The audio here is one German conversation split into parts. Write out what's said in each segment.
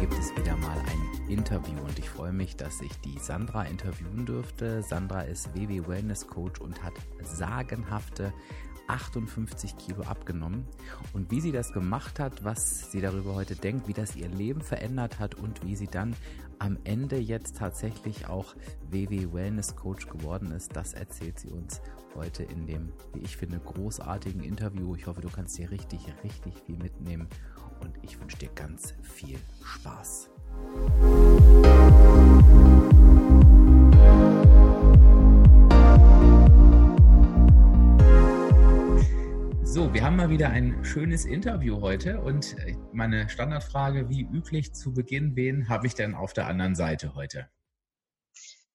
Gibt es wieder mal ein Interview und ich freue mich, dass ich die Sandra interviewen durfte. Sandra ist WW Wellness Coach und hat sagenhafte 58 Kilo abgenommen. Und wie sie das gemacht hat, was sie darüber heute denkt, wie das ihr Leben verändert hat und wie sie dann am Ende jetzt tatsächlich auch WW Wellness Coach geworden ist, das erzählt sie uns heute in dem, wie ich finde, großartigen Interview. Ich hoffe, du kannst dir richtig viel mitnehmen. Und ich wünsche dir ganz viel Spaß. So, wir haben mal wieder ein schönes Interview heute und meine Standardfrage, wie üblich zu Beginn, wen habe ich denn auf der anderen Seite heute?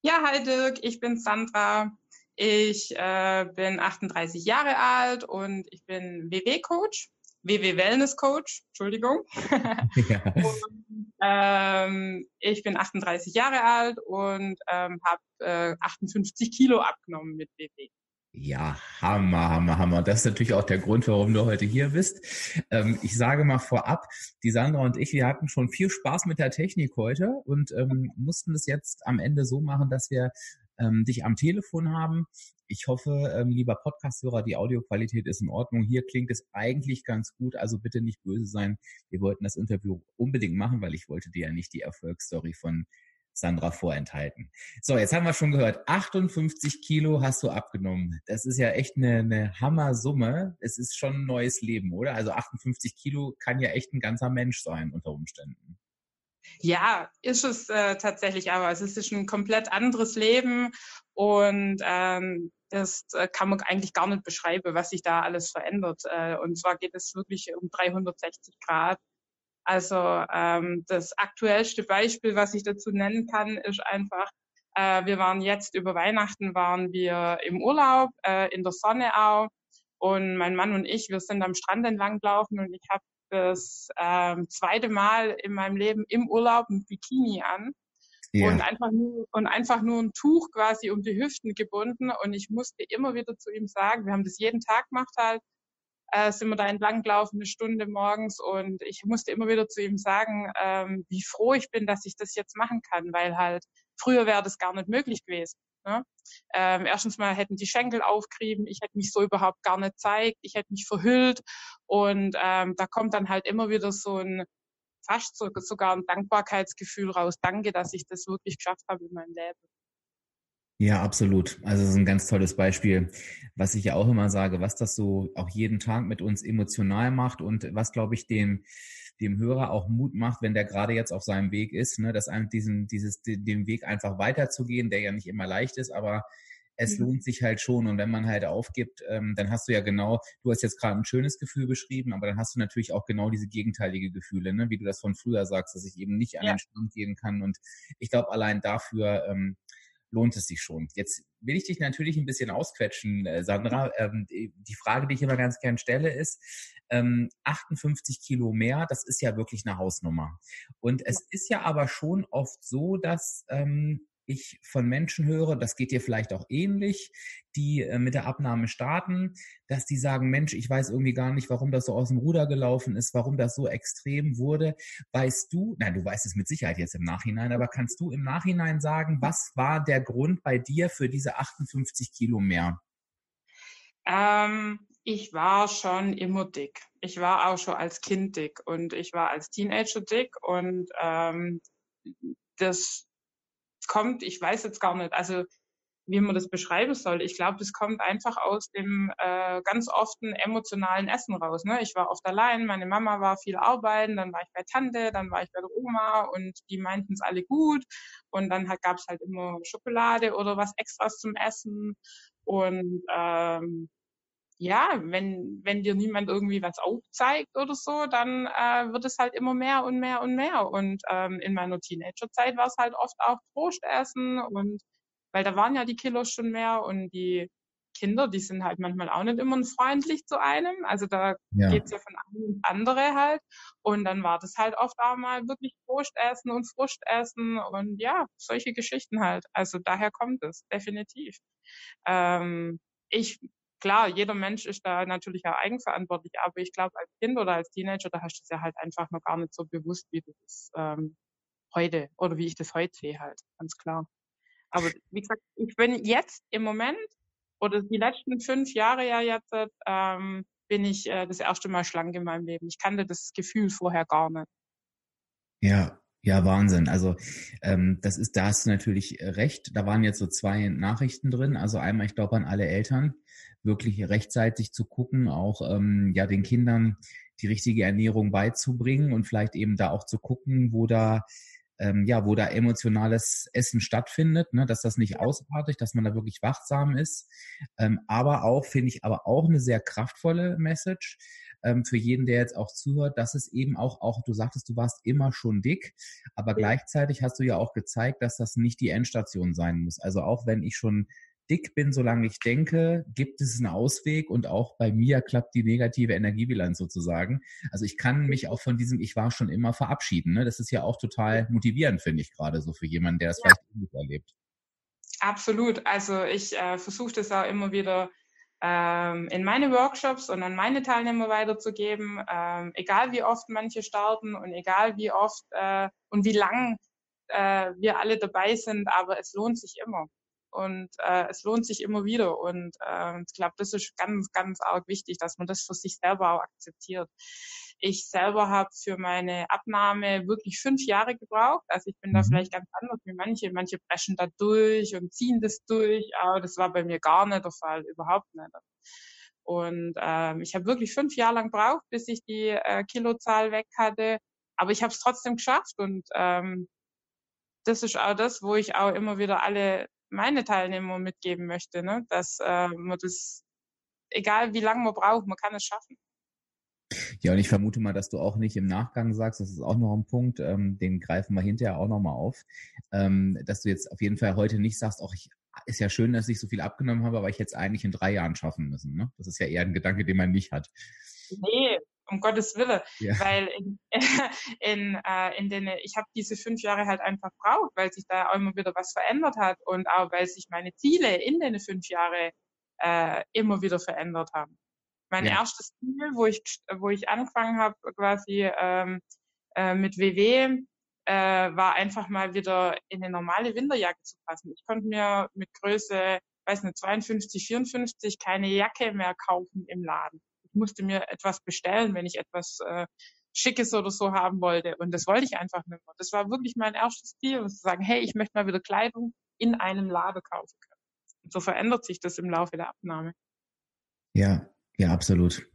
Ja, hi Dirk, ich bin Sandra. Ich bin 38 Jahre alt und ich bin WW-Coach. WW Wellness Coach, Entschuldigung. Ja. Und, ich bin 38 Jahre alt und habe 58 Kilo abgenommen mit WW. Ja, Hammer. Das ist natürlich auch der Grund, warum du heute hier bist. Ich sage mal vorab, die Sandra und ich, wir hatten schon viel Spaß mit der Technik heute und mussten es jetzt am Ende so machen, dass wir dich am Telefon haben. Ich hoffe, lieber Podcast-Hörer, die Audioqualität ist in Ordnung. Hier klingt es eigentlich ganz gut, also bitte nicht böse sein. Wir wollten das Interview unbedingt machen, weil ich wollte dir ja nicht die Erfolgsstory von Sandra vorenthalten. So, jetzt haben wir schon gehört, 58 Kilo hast du abgenommen. Das ist ja echt eine Hammersumme. Es ist schon ein neues Leben, oder? Also 58 Kilo kann ja echt ein ganzer Mensch sein unter Umständen. Ja, ist es tatsächlich, aber es ist ein komplett anderes Leben und das kann man eigentlich gar nicht beschreiben, was sich da alles verändert. Und zwar geht es wirklich um 360 Grad. Also das aktuellste Beispiel, was ich dazu nennen kann, ist einfach, wir waren jetzt über Weihnachten, waren wir im Urlaub, in der Sonne auch. Und mein Mann und ich, wir sind am Strand entlang gelaufen und ich habe das zweite Mal in meinem Leben im Urlaub ein Bikini an. Ja. Und einfach nur ein Tuch quasi um die Hüften gebunden und ich musste immer wieder zu ihm sagen, wir haben das jeden Tag gemacht halt, sind wir da entlang gelaufen, eine Stunde morgens und ich musste immer wieder zu ihm sagen, wie froh ich bin, dass ich das jetzt machen kann, weil halt früher wäre das gar nicht möglich gewesen. Ne? Erstens mal hätten die Schenkel aufgerieben, ich hätte mich so überhaupt gar nicht gezeigt, ich hätte mich verhüllt und da kommt dann halt immer wieder so ein fast sogar ein Dankbarkeitsgefühl raus. Danke, dass ich das wirklich geschafft habe in meinem Leben. Ja, absolut. Also das ist ein ganz tolles Beispiel, was ich ja auch immer sage, was das so auch jeden Tag mit uns emotional macht und was, glaube ich, dem Hörer auch Mut macht, wenn der gerade jetzt auf seinem Weg ist, ne, dass einem den Weg einfach weiterzugehen, der ja nicht immer leicht ist, aber es lohnt sich halt schon und wenn man halt aufgibt, dann hast du ja genau, du hast jetzt gerade ein schönes Gefühl beschrieben, aber dann hast du natürlich auch genau diese gegenteilige Gefühle, ne? Wie du das von früher sagst, dass ich eben nicht an den Strand gehen kann und ich glaube, allein dafür lohnt es sich schon. Jetzt will ich dich natürlich ein bisschen ausquetschen, Sandra. Die Frage, die ich immer ganz gern stelle, ist 58 Kilo mehr, das ist ja wirklich eine Hausnummer. Und es ist ja aber schon oft so, dass ich von Menschen höre, das geht dir vielleicht auch ähnlich, die mit der Abnahme starten, dass die sagen, Mensch, ich weiß irgendwie gar nicht, warum das so aus dem Ruder gelaufen ist, warum das so extrem wurde. Weißt du, nein, du weißt es mit Sicherheit jetzt im Nachhinein, aber kannst du im Nachhinein sagen, was war der Grund bei dir für diese 58 Kilo mehr? Ich war schon immer dick. Ich war auch schon als Kind dick und ich war als Teenager dick und das kommt, ich weiß jetzt gar nicht, also wie man das beschreiben soll. Ich glaube, das kommt einfach aus dem ganz often emotionalen Essen raus. Ne? Ich war oft allein, meine Mama war viel arbeiten, dann war ich bei Tante, dann war ich bei der Oma und die meinten es alle gut und dann gab es halt immer Schokolade oder was Extras zum Essen und ja, wenn dir niemand irgendwie was aufzeigt oder so, dann wird es halt immer mehr und mehr und mehr. Und in meiner Teenagerzeit war es halt oft auch Trostessen, und weil da waren ja die Kilos schon mehr, und die Kinder, die sind halt manchmal auch nicht immer freundlich zu einem. Also da geht's ja von einem ins andere halt. Und dann war das halt oft auch mal wirklich Trostessen und Frustessen und ja, solche Geschichten halt. Also daher kommt es, definitiv. Klar, jeder Mensch ist da natürlich ja eigenverantwortlich, aber ich glaube, als Kind oder als Teenager, da hast du es ja halt einfach noch gar nicht so bewusst, wie das ist, heute, oder wie ich das heute sehe halt, ganz klar. Aber wie gesagt, ich bin jetzt im Moment, oder die letzten 5 Jahre ja jetzt, bin ich das erste Mal schlank in meinem Leben. Ich kannte das Gefühl vorher gar nicht. Ja, Wahnsinn. Also da hast du natürlich recht. Da waren jetzt so 2 Nachrichten drin. Also einmal, ich glaube, an alle Eltern, wirklich rechtzeitig zu gucken, auch den Kindern die richtige Ernährung beizubringen und vielleicht eben da auch zu gucken, wo da emotionales Essen stattfindet, ne, dass das nicht ausartet, dass man da wirklich wachsam ist. Aber auch eine sehr kraftvolle Message für jeden, der jetzt auch zuhört, dass es eben auch, du sagtest, du warst immer schon dick, aber gleichzeitig hast du ja auch gezeigt, dass das nicht die Endstation sein muss. Also auch wenn ich schon dick bin, solange ich denke, gibt es einen Ausweg, und auch bei mir klappt die negative Energiebilanz sozusagen. Also ich kann mich auch von diesem "Ich war schon immer" verabschieden. Ne? Das ist ja auch total motivierend, finde ich, gerade so für jemanden, der es vielleicht nicht erlebt. Absolut. Also ich versuche das auch immer wieder in meine Workshops und an meine Teilnehmer weiterzugeben. Egal wie oft manche starten und egal wie oft und wie lang wir alle dabei sind, aber es lohnt sich immer. Und es lohnt sich immer wieder, und ich glaube, das ist ganz, ganz arg wichtig, dass man das für sich selber auch akzeptiert. Ich selber habe für meine Abnahme wirklich 5 Jahre gebraucht, also ich bin da vielleicht ganz anders wie manche brechen da durch und ziehen das durch, aber das war bei mir gar nicht der Fall, überhaupt nicht. Und ich habe wirklich 5 Jahre lang gebraucht, bis ich die Kilozahl weg hatte, aber ich habe es trotzdem geschafft, und das ist auch das, wo ich auch immer wieder alle meine Teilnehmer mitgeben möchte, ne? Dass man das, egal wie lange man braucht, man kann es schaffen. Ja, und ich vermute mal, dass du auch nicht im Nachgang sagst, das ist auch noch ein Punkt, den greifen wir hinterher auch nochmal auf, dass du jetzt auf jeden Fall heute nicht sagst, ist ja schön, dass ich so viel abgenommen habe, aber ich hätte es eigentlich in 3 Jahren schaffen müssen. Ne? Das ist ja eher ein Gedanke, den man nicht hat. Nee, um Gottes Willen, weil ich habe diese 5 Jahre halt einfach gebraucht, weil sich da auch immer wieder was verändert hat, und auch weil sich meine Ziele in den 5 Jahren immer wieder verändert haben. Mein erstes Ziel, wo ich angefangen habe quasi mit WW, war einfach mal wieder in eine normale Winterjacke zu passen. Ich konnte mir mit Größe, weiß nicht, 52, 54 keine Jacke mehr kaufen im Laden. Musste mir etwas bestellen, wenn ich etwas Schickes oder so haben wollte. Und das wollte ich einfach nicht mehr. Das war wirklich mein erstes Ziel, zu sagen, hey, ich möchte mal wieder Kleidung in einem Laden kaufen können. Und so verändert sich das im Laufe der Abnahme. Ja, absolut.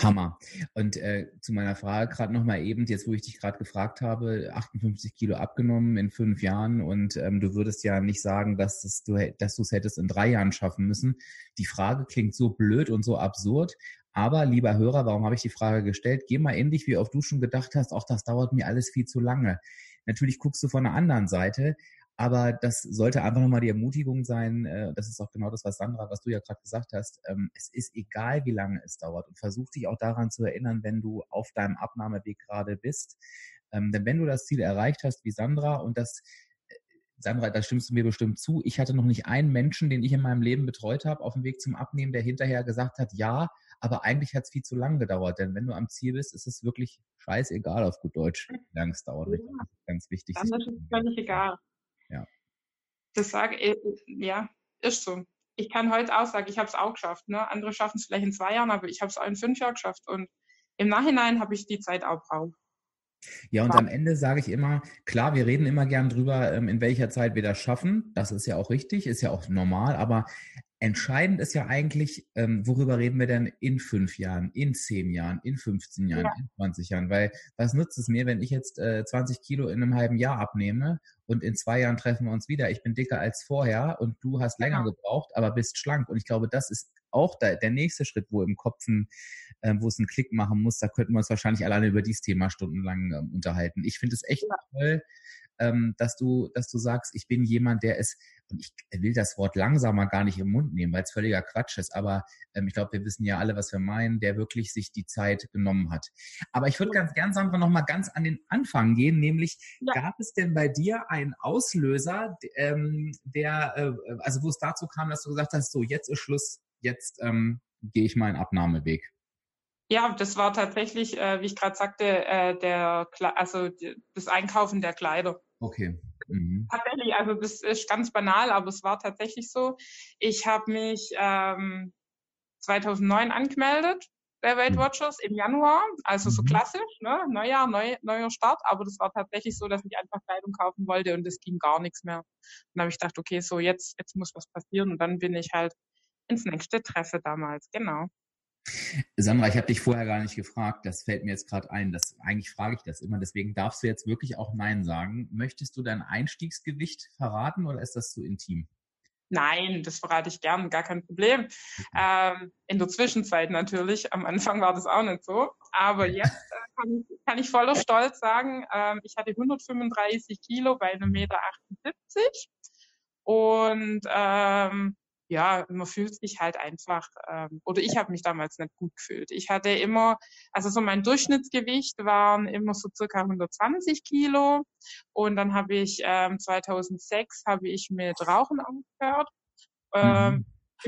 Hammer. Und zu meiner Frage gerade nochmal eben, jetzt wo ich dich gerade gefragt habe, 58 Kilo abgenommen in 5 Jahren, und du würdest ja nicht sagen, dass du es hättest in 3 Jahren schaffen müssen. Die Frage klingt so blöd und so absurd. Aber, lieber Hörer, warum habe ich die Frage gestellt? Geh mal in dich, wie oft du schon gedacht hast, auch das dauert mir alles viel zu lange. Natürlich guckst du von der anderen Seite, aber das sollte einfach nochmal die Ermutigung sein. Das ist auch genau das, was Sandra, was du ja gerade gesagt hast. Es ist egal, wie lange es dauert. Und versuch dich auch daran zu erinnern, wenn du auf deinem Abnahmeweg gerade bist. Denn wenn du das Ziel erreicht hast, wie Sandra, und das... Sandra, da stimmst du mir bestimmt zu. Ich hatte noch nicht einen Menschen, den ich in meinem Leben betreut habe, auf dem Weg zum Abnehmen, der hinterher gesagt hat, ja, aber eigentlich hat es viel zu lang gedauert. Denn wenn du am Ziel bist, ist es wirklich scheißegal, auf gut Deutsch, wie lange es dauert. Ja. Das ist ganz wichtig. Dann ist es völlig egal. Ja. Das sage ich, ja, ist so. Ich kann heute auch sagen, ich habe es auch geschafft. Ne? Andere schaffen es vielleicht in 2 Jahren, aber ich habe es auch in 5 Jahren geschafft. Und im Nachhinein habe ich die Zeit auch gebraucht. Ja, und am Ende sage ich immer, klar, wir reden immer gern drüber, in welcher Zeit wir das schaffen. Das ist ja auch richtig, ist ja auch normal, aber entscheidend ist ja eigentlich, worüber reden wir denn in 5 Jahren, in 10 Jahren, in 15 Jahren, in 20 Jahren, weil was nützt es mir, wenn ich jetzt 20 Kilo in einem halben Jahr abnehme und in 2 Jahren treffen wir uns wieder, ich bin dicker als vorher und du hast länger gebraucht, aber bist schlank, und ich glaube, das ist auch der nächste Schritt, wo im Kopf, wo es einen Klick machen muss, da könnten wir uns wahrscheinlich alleine über dieses Thema stundenlang unterhalten. Ich finde es echt toll, dass du sagst, ich bin jemand, der ist, und ich will das Wort langsamer gar nicht im Mund nehmen, weil es völliger Quatsch ist, aber ich glaube, wir wissen ja alle, was wir meinen, der wirklich sich die Zeit genommen hat. Aber ich würde ganz gern, Sandra, nochmal ganz an den Anfang gehen, nämlich gab es denn bei dir einen Auslöser, also wo es dazu kam, dass du gesagt hast, so jetzt ist Schluss, jetzt gehe ich meinen Abnahmeweg. Ja, das war tatsächlich, wie ich gerade sagte, das Einkaufen der Kleider. Okay. Mhm. Tatsächlich, also das ist ganz banal, aber es war tatsächlich so. Ich habe mich 2009 angemeldet bei Weight Watchers im Januar, also so klassisch, ne? Neujahr, neuer Start, aber das war tatsächlich so, dass ich einfach Kleidung kaufen wollte und es ging gar nichts mehr. Und dann habe ich gedacht, okay, so jetzt muss was passieren, und dann bin ich halt ins nächste Treffen damals, genau. Sandra, ich habe dich vorher gar nicht gefragt, das fällt mir jetzt gerade ein, eigentlich frage ich das immer, deswegen darfst du jetzt wirklich auch Nein sagen. Möchtest du dein Einstiegsgewicht verraten oder ist das zu intim? Nein, das verrate ich gern, gar kein Problem. In der Zwischenzeit natürlich, am Anfang war das auch nicht so, aber jetzt kann ich voller Stolz sagen, ich hatte 135 Kilo bei 1,78 Meter und ja, man fühlt sich halt einfach, oder ich habe mich damals nicht gut gefühlt. Ich hatte immer, also so mein Durchschnittsgewicht waren immer so circa 120 Kilo. Und dann habe ich 2006 habe ich mit Rauchen aufgehört.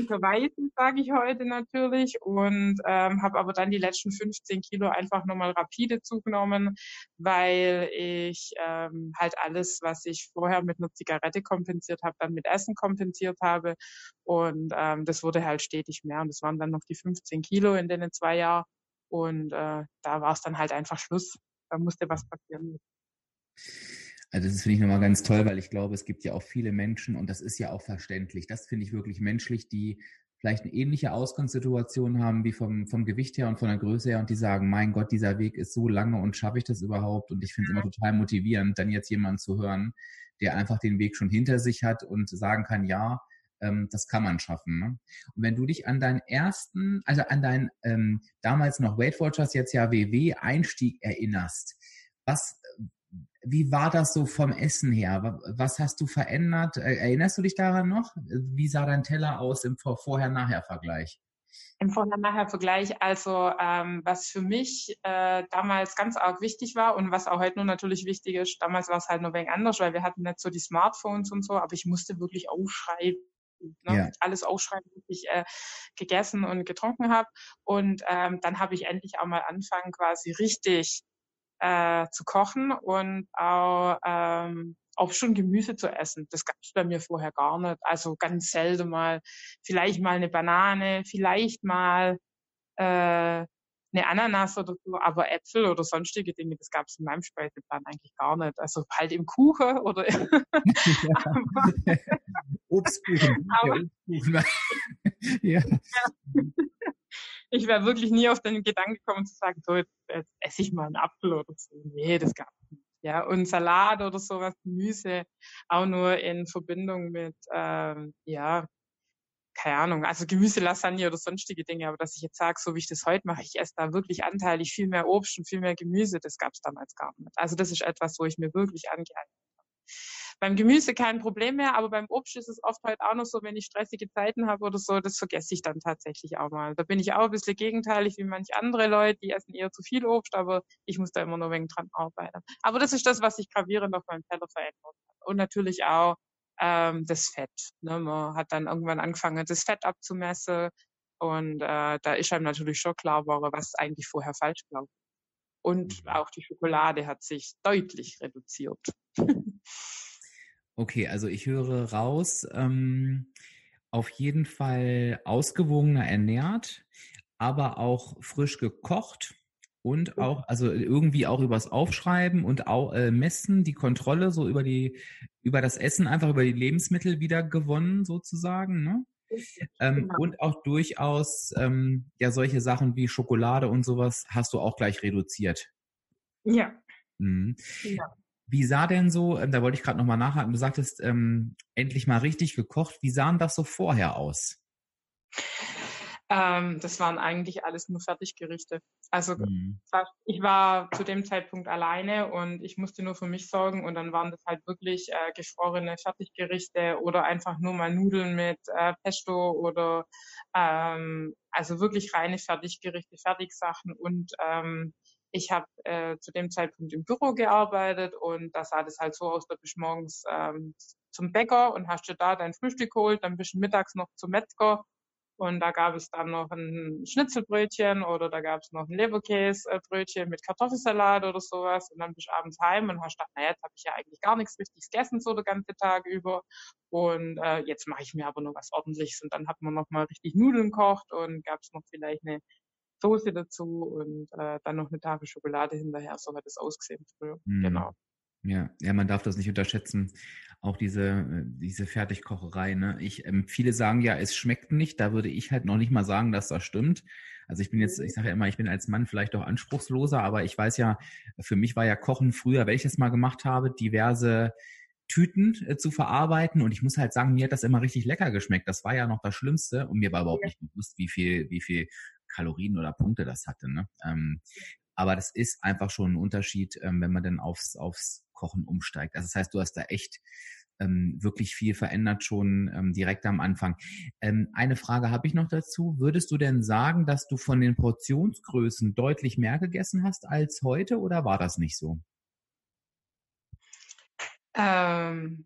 Verweisen sage ich heute natürlich, und habe aber dann die letzten 15 Kilo einfach nochmal rapide zugenommen, weil ich halt alles, was ich vorher mit einer Zigarette kompensiert habe, dann mit Essen kompensiert habe, und das wurde halt stetig mehr, und das waren dann noch die 15 Kilo in den 2 Jahren, und da war es dann halt einfach Schluss, da musste was passieren. Also das finde ich nochmal ganz toll, weil ich glaube, es gibt ja auch viele Menschen, und das ist ja auch verständlich, das finde ich wirklich menschlich, die vielleicht eine ähnliche Ausgangssituation haben wie vom Gewicht her und von der Größe her, und die sagen, mein Gott, dieser Weg ist so lange und schaffe ich das überhaupt? Und ich finde es immer total motivierend, dann jetzt jemanden zu hören, der einfach den Weg schon hinter sich hat und sagen kann, ja, das kann man schaffen. Ne? Und wenn du dich an deinen ersten, also an deinen damals noch Weight Watchers, jetzt ja WW-Einstieg erinnerst, wie war das so vom Essen her? Was hast du verändert? Erinnerst du dich daran noch? Wie sah dein Teller aus im Vorher-Nachher-Vergleich? Im Vorher-Nachher-Vergleich, also was für mich damals ganz arg wichtig war und was auch heute nur natürlich wichtig ist, damals war es halt nur wegen anders, weil wir hatten nicht so die Smartphones und so, aber ich musste wirklich aufschreiben. Ne? Ja. Alles aufschreiben, was ich gegessen und getrunken habe. Und dann habe ich endlich auch mal angefangen, quasi richtig zu kochen und auch schon Gemüse zu essen. Das gab es bei mir vorher gar nicht. Also ganz selten mal, vielleicht mal eine Banane, vielleicht mal eine Ananas oder so, aber Äpfel oder sonstige Dinge, das gab es in meinem Speiseplan eigentlich gar nicht. Also halt im Kuchen oder Obstkuchen. Ja. Ich wäre wirklich nie auf den Gedanken gekommen zu sagen, so, jetzt esse ich mal einen Apfel oder so. Nee, das gab es nicht. Ja, und Salat oder sowas, Gemüse, auch nur in Verbindung mit, ja, keine Ahnung, also Gemüse, Lasagne oder sonstige Dinge. Aber dass ich jetzt sage, so wie ich das heute mache, ich esse da wirklich anteilig viel mehr Obst und viel mehr Gemüse, das gab es damals gar nicht. Also das ist etwas, wo ich mir wirklich angeeignet habe. Beim Gemüse kein Problem mehr, aber beim Obst ist es oft halt auch noch so, wenn ich stressige Zeiten habe oder so, das vergesse ich dann tatsächlich auch mal. Da bin ich auch ein bisschen gegenteilig wie manche andere Leute, die essen eher zu viel Obst, aber ich muss da immer nur wegen dran arbeiten. Aber das ist das, was sich gravierend auf meinem Teller verändert hat. Und natürlich auch das Fett. Ne? Man hat dann irgendwann angefangen, das Fett abzumessen, und da ist einem natürlich schon klar, was eigentlich vorher falsch war. Und auch die Schokolade hat sich deutlich reduziert. Okay, also ich höre raus, auf jeden Fall ausgewogener ernährt, aber auch frisch gekocht und auch, also irgendwie auch übers Aufschreiben und auch, Messen, die Kontrolle so über das Essen, einfach über die Lebensmittel wieder gewonnen sozusagen, ne? Genau. Und auch durchaus, ja, solche Sachen wie Schokolade und sowas hast du auch gleich reduziert. Ja. Mhm. Ja. Wie sah denn so, da wollte ich gerade nochmal nachhaken, du sagtest, endlich mal richtig gekocht, wie sah das so vorher aus? Das waren eigentlich alles nur Fertiggerichte. Also ich war zu dem Zeitpunkt alleine und ich musste nur für mich sorgen und dann waren das halt wirklich gefrorene Fertiggerichte oder einfach nur mal Nudeln mit Pesto oder also wirklich reine Fertiggerichte, Fertigsachen und ich habe zu dem Zeitpunkt im Büro gearbeitet und da sah das halt so aus, da bist du morgens zum Bäcker und hast dir da dein Frühstück geholt, dann bist du mittags noch zum Metzger. Und da gab es dann noch ein Schnitzelbrötchen oder da gab es noch ein Leberkäsebrötchen mit Kartoffelsalat oder sowas. Und dann bist du abends heim und hast gedacht, naja, jetzt habe ich ja eigentlich gar nichts Richtiges gegessen so den ganzen Tag über. Und jetzt mache ich mir aber noch was Ordentliches. Und dann hat man nochmal richtig Nudeln gekocht und gab es noch vielleicht eine Soße dazu und dann noch eine Tafel Schokolade hinterher. So hat es ausgesehen früher, genau. Ja, man darf das nicht unterschätzen, auch diese Fertigkocherei, ne? Viele sagen ja, es schmeckt nicht, da würde ich halt noch nicht mal sagen, dass das stimmt. Also ich sage ja immer, ich bin als Mann vielleicht auch anspruchsloser, aber ich weiß ja, für mich war ja Kochen früher, welches mal gemacht habe, diverse Tüten zu verarbeiten und ich muss halt sagen, mir hat das immer richtig lecker geschmeckt, das war ja noch das Schlimmste und mir war überhaupt nicht bewusst, wie viel Kalorien oder Punkte das hatte, ne? Aber das ist einfach schon ein Unterschied, wenn man dann aufs Kochen umsteigt. Also das heißt, du hast da echt wirklich viel verändert schon direkt am Anfang. Eine Frage habe ich noch dazu. Würdest du denn sagen, dass du von den Portionsgrößen deutlich mehr gegessen hast als heute oder war das nicht so? Die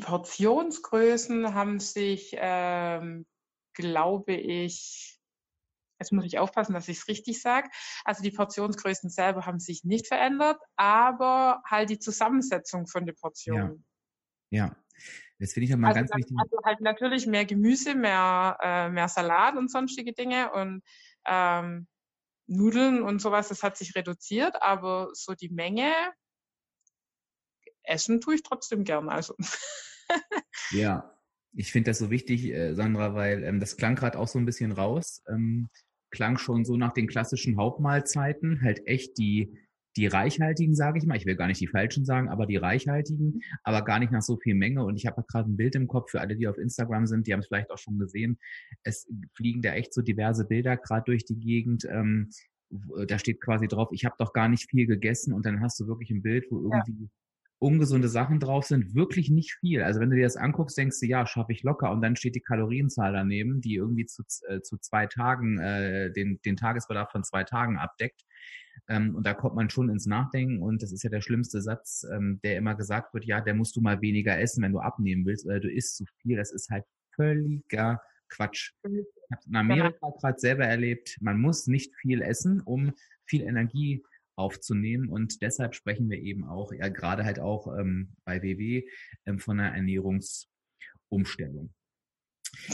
Portionsgrößen haben sich, glaube ich, jetzt muss ich aufpassen, dass ich es richtig sage. Also die Portionsgrößen selber haben sich nicht verändert, aber halt die Zusammensetzung von den Portionen. Ja. Das finde ich nochmal ganz wichtig. Also halt natürlich mehr Gemüse, mehr Salat und sonstige Dinge und Nudeln und sowas, das hat sich reduziert, aber so die Menge essen tue ich trotzdem gern. Also. Ja. Ich finde das so wichtig, Sandra, weil das klang gerade auch so ein bisschen raus. Klang schon so nach den klassischen Hauptmahlzeiten, halt echt die reichhaltigen, sage ich mal. Ich will gar nicht die falschen sagen, aber die reichhaltigen, aber gar nicht nach so viel Menge. Und ich habe gerade ein Bild im Kopf für alle, die auf Instagram sind, die haben es vielleicht auch schon gesehen. Es fliegen da echt so diverse Bilder gerade durch die Gegend. Da steht quasi drauf, ich habe doch gar nicht viel gegessen. Und dann hast du wirklich ein Bild, wo irgendwie... Ja. ungesunde Sachen drauf sind, wirklich nicht viel. Also wenn du dir das anguckst, denkst du, ja, schaffe ich locker und dann steht die Kalorienzahl daneben, die irgendwie zu 2 Tagen, den Tagesbedarf von 2 Tagen abdeckt. Und da kommt man schon ins Nachdenken und das ist ja der schlimmste Satz, der immer gesagt wird, ja, der musst du mal weniger essen, wenn du abnehmen willst oder du isst zu viel. Das ist halt völliger Quatsch. Ich habe es in Amerika gerade selber erlebt, man muss nicht viel essen, um viel Energie aufzunehmen und deshalb sprechen wir eben auch, ja gerade halt auch bei WW von einer Ernährungsumstellung.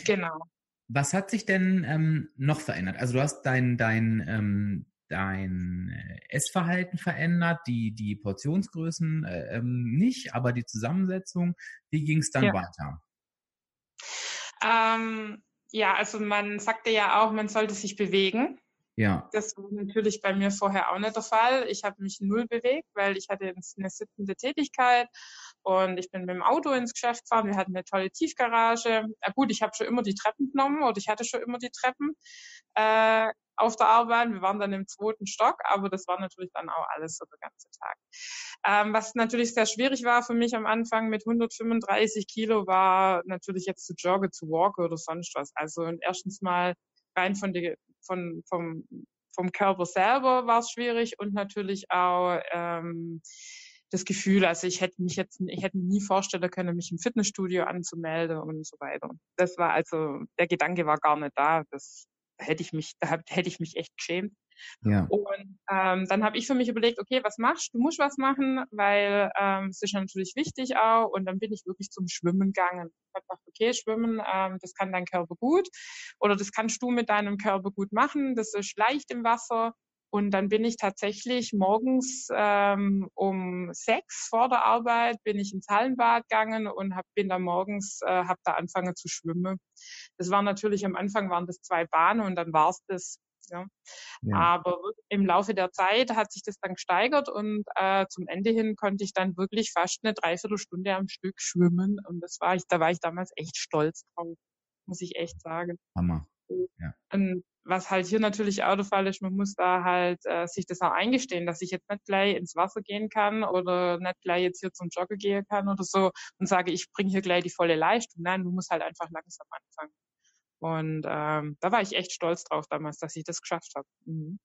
Genau. Was hat sich denn noch verändert? Also du hast dein Essverhalten verändert, die Portionsgrößen nicht, aber die Zusammensetzung, wie ging es dann weiter? Ja, also man sagte ja auch, man sollte sich bewegen. Ja. Das war natürlich bei mir vorher auch nicht der Fall. Ich habe mich null bewegt, weil ich hatte eine sitzende Tätigkeit und ich bin mit dem Auto ins Geschäft gefahren. Wir hatten eine tolle Tiefgarage. Gut, ich habe schon immer die Treppen genommen oder ich hatte schon immer die Treppen auf der Arbeit. Wir waren dann im 2. Stock, aber das war natürlich dann auch alles so den ganzen Tag. Was natürlich sehr schwierig war für mich am Anfang mit 135 Kilo war natürlich jetzt zu joggen, zu walken oder sonst was. Also und erstens mal rein vom Körper selber war es schwierig und natürlich auch das Gefühl, also ich hätte mir nie vorstellen können, mich im Fitnessstudio anzumelden und so weiter. Das war also, der Gedanke war gar nicht da, da hätte ich mich echt geschämt. Ja. Und dann habe ich für mich überlegt, okay, was machst du? Du musst was machen, weil es ist natürlich wichtig auch. Und dann bin ich wirklich zum Schwimmen gegangen. Ich habe gedacht, okay, Schwimmen, das kann dein Körper gut oder das kannst du mit deinem Körper gut machen. Das ist leicht im Wasser. Und dann bin ich tatsächlich morgens um 6 vor der Arbeit bin ich ins Hallenbad gegangen und habe da angefangen zu schwimmen. Das war natürlich am Anfang waren das 2 Bahnen und dann war es das. Ja. Ja. Aber im Laufe der Zeit hat sich das dann gesteigert und zum Ende hin konnte ich dann wirklich fast eine Dreiviertelstunde am Stück schwimmen und da war ich damals echt stolz drauf, muss ich echt sagen. Hammer. Ja. Was halt hier natürlich auch der Fall ist, man muss da halt sich das auch eingestehen, dass ich jetzt nicht gleich ins Wasser gehen kann oder nicht gleich jetzt hier zum Joggen gehen kann oder so und sage, ich bringe hier gleich die volle Leistung. Nein, du musst halt einfach langsam anfangen. Und da war ich echt stolz drauf damals, dass ich das geschafft habe. Mhm.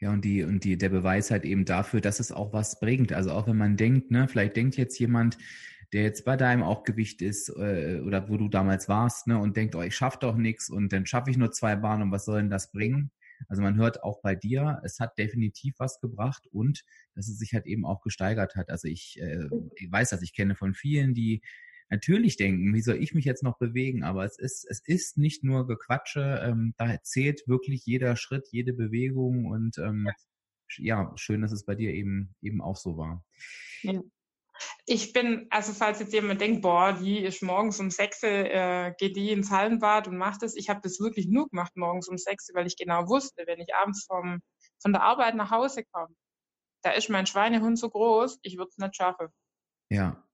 Ja, und der Beweis halt eben dafür, dass es auch was bringt. Also auch wenn man denkt, ne, vielleicht denkt jetzt jemand, der jetzt bei deinem auch Gewicht ist oder wo du damals warst, ne, und denkt, oh, ich schaffe doch nichts und dann schaffe ich nur 2 Bahnen und was soll denn das bringen? Also man hört auch bei dir, es hat definitiv was gebracht und dass es sich halt eben auch gesteigert hat. Also ich weiß das, ich kenne von vielen, die natürlich denken, wie soll ich mich jetzt noch bewegen? Aber es ist nicht nur Gequatsche, da zählt wirklich jeder Schritt, jede Bewegung und ja, schön, dass es bei dir eben auch so war. Ja. Ich bin, also falls jetzt jemand denkt, boah, die ist morgens um 6, geht die ins Hallenbad und macht das. Ich habe das wirklich nur gemacht morgens um 6, weil ich genau wusste, wenn ich abends von der Arbeit nach Hause komme, da ist mein Schweinehund so groß, ich würde es nicht schaffen. Ja.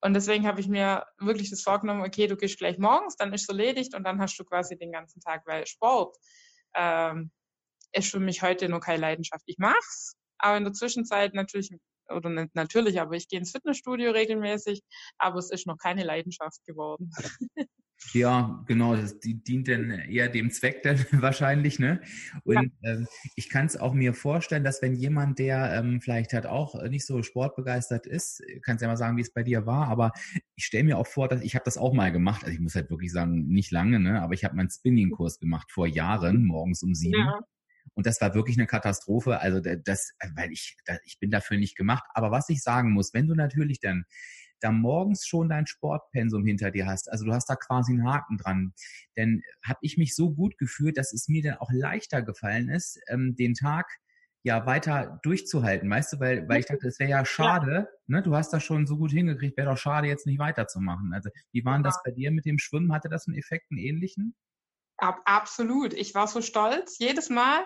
Und deswegen habe ich mir wirklich das vorgenommen, okay, du gehst gleich morgens, dann ist es erledigt und dann hast du quasi den ganzen Tag, weil Sport ist für mich heute noch keine Leidenschaft. Ich mach's, aber in der Zwischenzeit natürlich, oder nicht natürlich, aber ich gehe ins Fitnessstudio regelmäßig, aber es ist noch keine Leidenschaft geworden. Ja, genau, das dient dann eher dem Zweck dann wahrscheinlich, ne? Und ja. Ich kann es auch mir vorstellen, dass wenn jemand, der vielleicht halt auch nicht so sportbegeistert ist, kannst ja mal sagen, wie es bei dir war, aber ich stelle mir auch vor, dass ich habe das auch mal gemacht, also ich muss halt wirklich sagen, nicht lange, ne? Aber ich habe meinen Spinning-Kurs gemacht vor Jahren, morgens um 7. Ja. Und das war wirklich eine Katastrophe, also das, weil ich bin dafür nicht gemacht. Aber was ich sagen muss, wenn du natürlich dann da morgens schon dein Sportpensum hinter dir hast, also du hast da quasi einen Haken dran, dann habe ich mich so gut gefühlt, dass es mir dann auch leichter gefallen ist, den Tag ja weiter durchzuhalten, weißt du, weil ich dachte, es wäre ja schade, ja. Ne? Du hast das schon so gut hingekriegt, wäre doch schade, jetzt nicht weiterzumachen. Also wie war denn das bei dir mit dem Schwimmen? Hatte das einen Effekt, einen ähnlichen? Absolut. Ich war so stolz. Jedes Mal,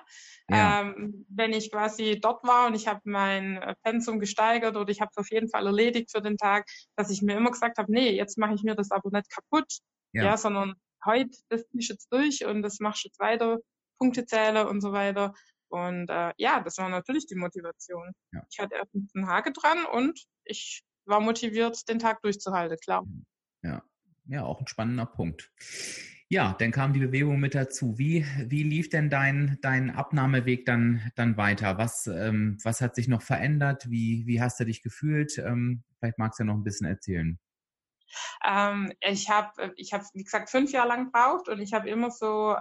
ja. Wenn ich quasi dort war und ich habe mein Pensum gesteigert oder ich habe es auf jeden Fall erledigt für den Tag, dass ich mir immer gesagt habe, nee, jetzt mache ich mir das aber nicht kaputt, ja sondern heute, das ziehst du jetzt durch und das machst du jetzt weiter, Punkte zähle und so weiter. Und ja, das war natürlich die Motivation. Ja. Ich hatte erstens einen Haken dran und ich war motiviert, den Tag durchzuhalten, klar. Ja, auch ein spannender Punkt. Ja, dann kam die Bewegung mit dazu. Wie lief denn dein Abnahmeweg dann weiter? Was hat sich noch verändert? Wie hast du dich gefühlt? Vielleicht magst du ja noch ein bisschen erzählen. Ich habe, wie gesagt, 5 Jahre lang gebraucht und ich habe immer so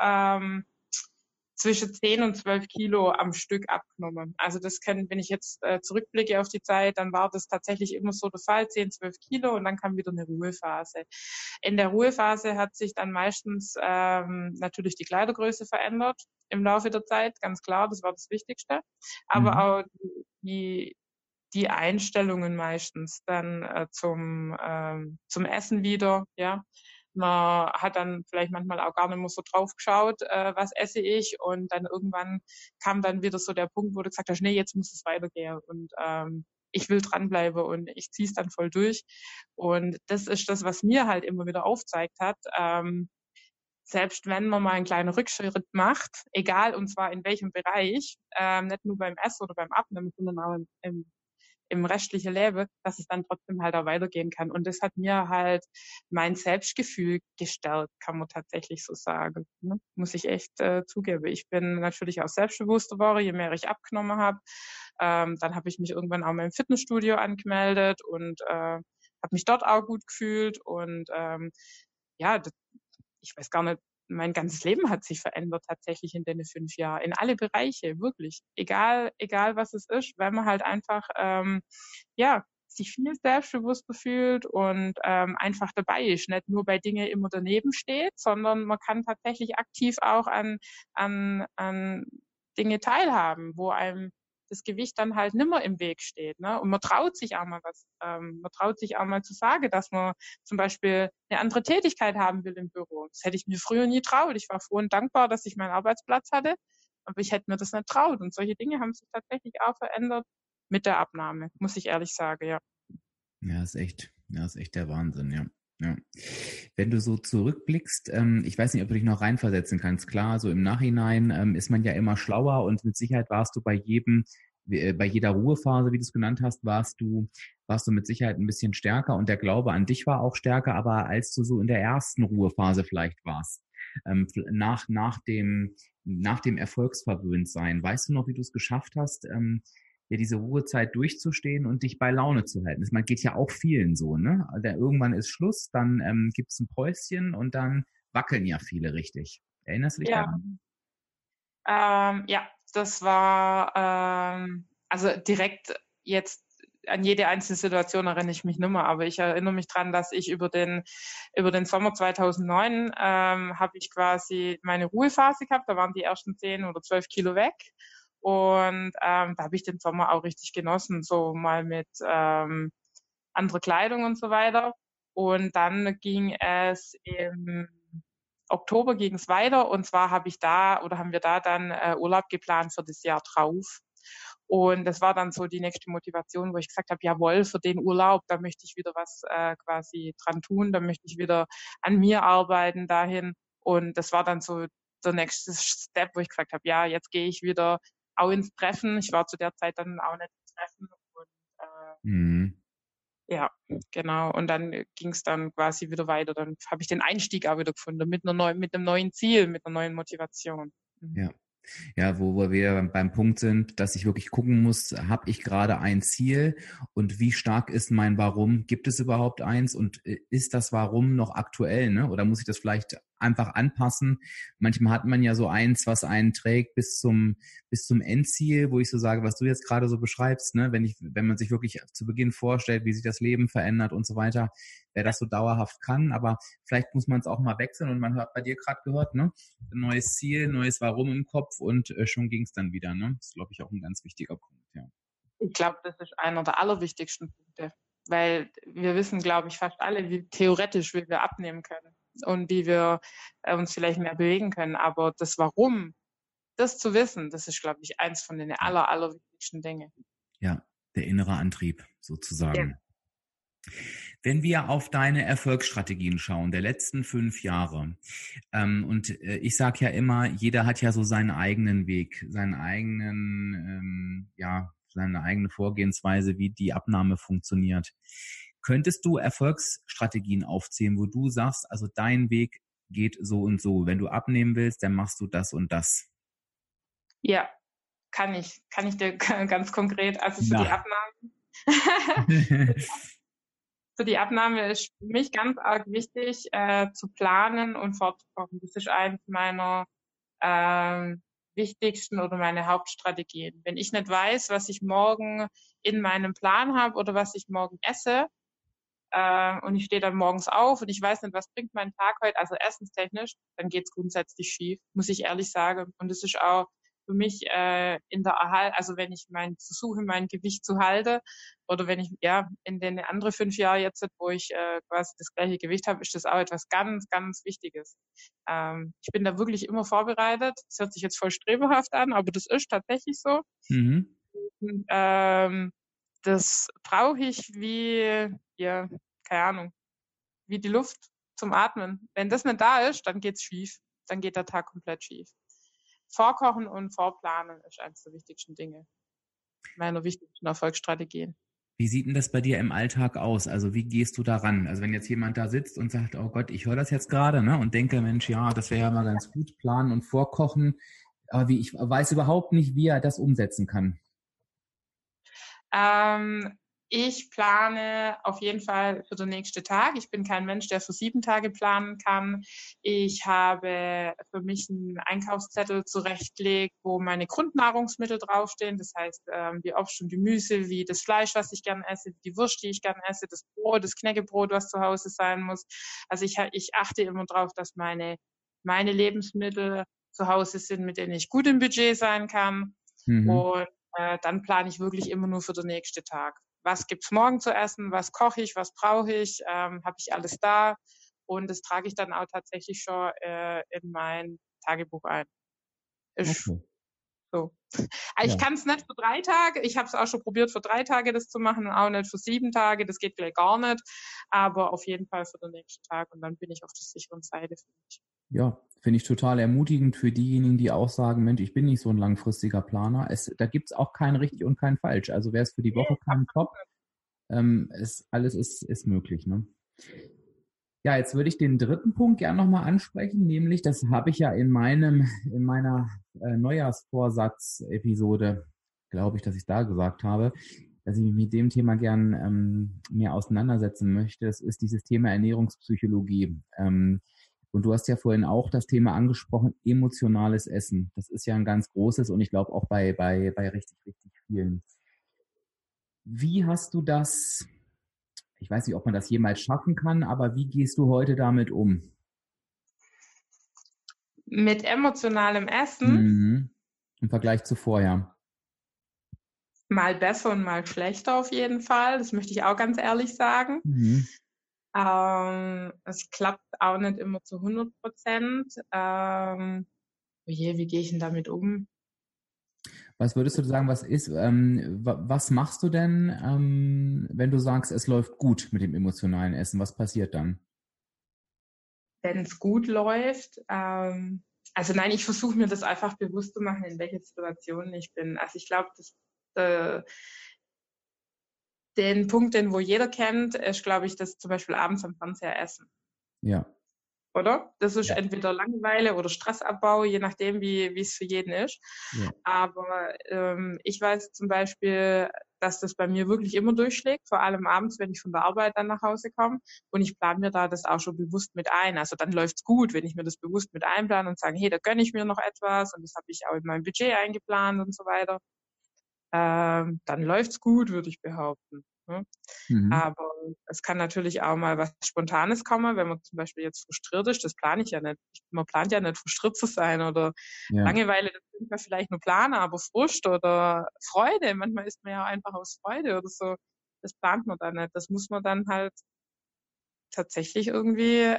zwischen 10 und 12 Kilo am Stück abgenommen. Also wenn ich jetzt zurückblicke auf die Zeit, dann war das tatsächlich immer so der Fall, 10, 12 Kilo und dann kam wieder eine Ruhephase. In der Ruhephase hat sich dann meistens natürlich die Kleidergröße verändert im Laufe der Zeit, ganz klar, das war das Wichtigste. Aber auch die Einstellungen meistens dann zum Essen wieder, ja. Man hat dann vielleicht manchmal auch gar nicht mehr so drauf geschaut, was esse ich, und dann irgendwann kam dann wieder so der Punkt, wo du gesagt hast, nee, jetzt muss es weitergehen und ich will dranbleiben und ich zieh's dann voll durch, und das ist das, was mir halt immer wieder aufzeigt hat, selbst wenn man mal einen kleinen Rückschritt macht, egal und zwar in welchem Bereich, nicht nur beim Essen oder beim Abnehmen, sondern auch im restlichen Leben, dass es dann trotzdem halt auch weitergehen kann. Und das hat mir halt mein Selbstgefühl gestärkt, kann man tatsächlich so sagen. Ne? Muss ich echt zugeben. Ich bin natürlich auch selbstbewusster geworden, je mehr ich abgenommen habe. Dann habe ich mich irgendwann auch mal im Fitnessstudio angemeldet und habe mich dort auch gut gefühlt. Und ich weiß gar nicht, mein ganzes Leben hat sich verändert tatsächlich in den 5 Jahren, in alle Bereiche, wirklich. Egal was es ist, weil man halt einfach sich viel selbstbewusster fühlt und einfach dabei ist, nicht nur bei Dingen immer daneben steht, sondern man kann tatsächlich aktiv auch an Dinge teilhaben, wo einem das Gewicht dann halt nimmer im Weg steht, ne? Und man traut sich auch mal was, man traut sich auch mal zu sagen, dass man zum Beispiel eine andere Tätigkeit haben will im Büro. Das hätte ich mir früher nie traut. Ich war froh und dankbar, dass ich meinen Arbeitsplatz hatte, aber ich hätte mir das nicht traut. Und solche Dinge haben sich tatsächlich auch verändert mit der Abnahme, muss ich ehrlich sagen, ja. Ja, ist echt der Wahnsinn, ja. Ja. Wenn du so zurückblickst, ich weiß nicht, ob du dich noch reinversetzen kannst. Klar, so im Nachhinein ist man ja immer schlauer und mit Sicherheit warst du bei jeder Ruhephase, wie du es genannt hast, warst du mit Sicherheit ein bisschen stärker und der Glaube an dich war auch stärker, aber als du so in der ersten Ruhephase vielleicht warst, nach dem Erfolgsverwöhntsein, weißt du noch, wie du es geschafft hast, ja, diese Ruhezeit durchzustehen und dich bei Laune zu halten? Man geht ja auch vielen so, ne? Also irgendwann ist Schluss, dann gibt's ein Päuschen und dann wackeln ja viele richtig. Erinnerst du dich daran? Ja, das war also direkt jetzt an jede einzelne Situation erinnere ich mich nicht mehr, aber ich erinnere mich dran, dass ich über den Sommer 2009 habe ich quasi meine Ruhephase gehabt. Da waren die ersten 10 oder 12 Kilo weg. Und da habe ich den Sommer auch richtig genossen, so mal mit anderer Kleidung und so weiter. Und dann ging es im Oktober ging's weiter und zwar haben wir dann Urlaub geplant für das Jahr drauf. Und das war dann so die nächste Motivation, wo ich gesagt habe, jawohl, für den Urlaub, da möchte ich wieder was quasi dran tun, da möchte ich wieder an mir arbeiten dahin. Und das war dann so der nächste Step, wo ich gesagt habe, ja, jetzt gehe ich wieder auch ins Treffen. Ich war zu der Zeit dann auch nicht ins Treffen. Und, ja, genau. Und dann ging es dann quasi wieder weiter. Dann habe ich den Einstieg auch wieder gefunden mit einem neuen Ziel, mit einer neuen Motivation. Mhm. Ja, wo wir beim Punkt sind, dass ich wirklich gucken muss, habe ich gerade ein Ziel und wie stark ist mein Warum? Gibt es überhaupt eins und ist das Warum noch aktuell, ne? Oder muss ich das vielleicht einfach anpassen? Manchmal hat man ja so eins, was einen trägt bis zum Endziel, wo ich so sage, was du jetzt gerade so beschreibst, ne? Wenn man sich wirklich zu Beginn vorstellt, wie sich das Leben verändert und so weiter, wer das so dauerhaft kann, aber vielleicht muss man es auch mal wechseln und man hat bei dir gerade gehört, ne? Neues Ziel, neues Warum im Kopf und schon ging es dann wieder, ne? Das ist, glaube ich, auch ein ganz wichtiger Punkt, ja. Ich glaube, das ist einer der allerwichtigsten Punkte, weil wir wissen, glaube ich, fast alle, wie wir abnehmen können und wie wir uns vielleicht mehr bewegen können, aber das Warum, das zu wissen, das ist, glaube ich, eins von den allerwichtigsten Dingen. Ja, der innere Antrieb sozusagen. Ja. Wenn wir auf deine Erfolgsstrategien schauen, der letzten 5 Jahre, ich sage ja immer, jeder hat ja so seinen eigenen Weg, seine eigene Vorgehensweise, wie die Abnahme funktioniert. Könntest du Erfolgsstrategien aufzählen, wo du sagst, also dein Weg geht so und so. Wenn du abnehmen willst, dann machst du das und das. Ja, kann ich dir ganz konkret, also für die Abnahme. Für die Abnahme ist für mich ganz arg wichtig, zu planen und fortzukommen. Das ist eines meiner wichtigsten oder meine Hauptstrategien. Wenn ich nicht weiß, was ich morgen in meinem Plan habe oder was ich morgen esse, und ich stehe dann morgens auf und ich weiß nicht, was bringt mein Tag heute, also essenstechnisch, dann geht's grundsätzlich schief, muss ich ehrlich sagen. Und das ist auch für mich also wenn ich versuche, mein Gewicht zu halten oder wenn ich in den anderen 5 Jahren jetzt, wo ich quasi das gleiche Gewicht habe, ist das auch etwas ganz, ganz Wichtiges. Ich bin da wirklich immer vorbereitet. Das hört sich jetzt voll strebehaft an, aber das ist tatsächlich so. Mhm. Und, das brauche ich keine Ahnung, wie die Luft zum Atmen. Wenn das nicht da ist, dann geht's schief. Dann geht der Tag komplett schief. Vorkochen und Vorplanen ist eines der wichtigsten Dinge, meiner wichtigsten Erfolgsstrategien. Wie sieht denn das bei dir im Alltag aus? Also wie gehst du da ran? Also wenn jetzt jemand da sitzt und sagt, oh Gott, ich höre das jetzt gerade, ne, und denke, Mensch, ja, das wäre ja mal ganz gut, planen und vorkochen. Aber ich weiß überhaupt nicht, wie er das umsetzen kann. Ich plane auf jeden Fall für den nächsten Tag. Ich bin kein Mensch, der für 7 Tage planen kann. Ich habe für mich einen Einkaufszettel zurechtgelegt, wo meine Grundnahrungsmittel draufstehen. Das heißt, wie Obst und Gemüse, wie das Fleisch, was ich gerne esse, die Wurst, die ich gerne esse, das Brot, das Knäckebrot, was zu Hause sein muss. Also ich achte immer drauf, dass meine Lebensmittel zu Hause sind, mit denen ich gut im Budget sein kann. Mhm. Und dann plane ich wirklich immer nur für den nächsten Tag. Was gibt's morgen zu essen? Was koche ich? Was brauche ich? Habe ich alles da? Und das trage ich dann auch tatsächlich schon in mein Tagebuch ein. Ist okay. So. Also ja. Ich kann es nicht für 3 Tage, ich habe es auch schon probiert, für 3 Tage das zu machen und auch nicht für 7 Tage, das geht gleich gar nicht, aber auf jeden Fall für den nächsten Tag und dann bin ich auf der sicheren Seite, finde ich. Ja, finde ich total ermutigend für diejenigen, die auch sagen, Mensch, ich bin nicht so ein langfristiger Planer. Da gibt es auch kein richtig und kein falsch. Also wer es für die Woche kann, top. Alles ist möglich. Ne? Ja, jetzt würde ich den dritten Punkt gerne nochmal ansprechen, nämlich, das habe ich ja in meiner Neujahrsvorsatz-Episode, glaube ich, dass ich da gesagt habe, dass ich mich mit dem Thema gern mehr auseinandersetzen möchte. Das ist dieses Thema Ernährungspsychologie. Und du hast ja vorhin auch das Thema angesprochen, emotionales Essen. Das ist ja ein ganz großes und ich glaube auch bei richtig, richtig vielen. Wie hast du das, ich weiß nicht, ob man das jemals schaffen kann, aber wie gehst du heute damit um? Mit emotionalem Essen? Mhm. Im Vergleich zu vorher. Mal besser und mal schlechter auf jeden Fall. Das möchte ich auch ganz ehrlich sagen. Mhm. Es klappt auch nicht immer zu 100%. Wie gehe ich denn damit um? Was würdest du sagen, was ist, was machst du denn, wenn du sagst, es läuft gut mit dem emotionalen Essen? Was passiert dann? Wenn es gut läuft, ich versuche mir das einfach bewusst zu machen, in welcher Situation ich bin. Also ich glaube, den Punkt, den wo jeder kennt, ist, glaube ich, das zum Beispiel abends am Fernseher essen. Ja. Oder? Das ist entweder Langeweile oder Stressabbau, je nachdem, wie es für jeden ist. Ja. Aber ich weiß zum Beispiel, dass das bei mir wirklich immer durchschlägt, vor allem abends, wenn ich von der Arbeit dann nach Hause komme. Und ich plane mir da das auch schon bewusst mit ein. Also dann läuft's gut, wenn ich mir das bewusst mit einplane und sage, hey, da gönne ich mir noch etwas und das habe ich auch in meinem Budget eingeplant und so weiter. Dann läuft's gut, würde ich behaupten. Ne? Mhm. Aber es kann natürlich auch mal was Spontanes kommen, wenn man zum Beispiel jetzt frustriert ist, das plane ich ja nicht. Man plant ja nicht, frustriert zu sein oder Langeweile, das sind wir vielleicht nur Planer, aber Frust oder Freude, manchmal ist man ja auch einfach aus Freude oder so, das plant man dann nicht. Das muss man dann halt tatsächlich irgendwie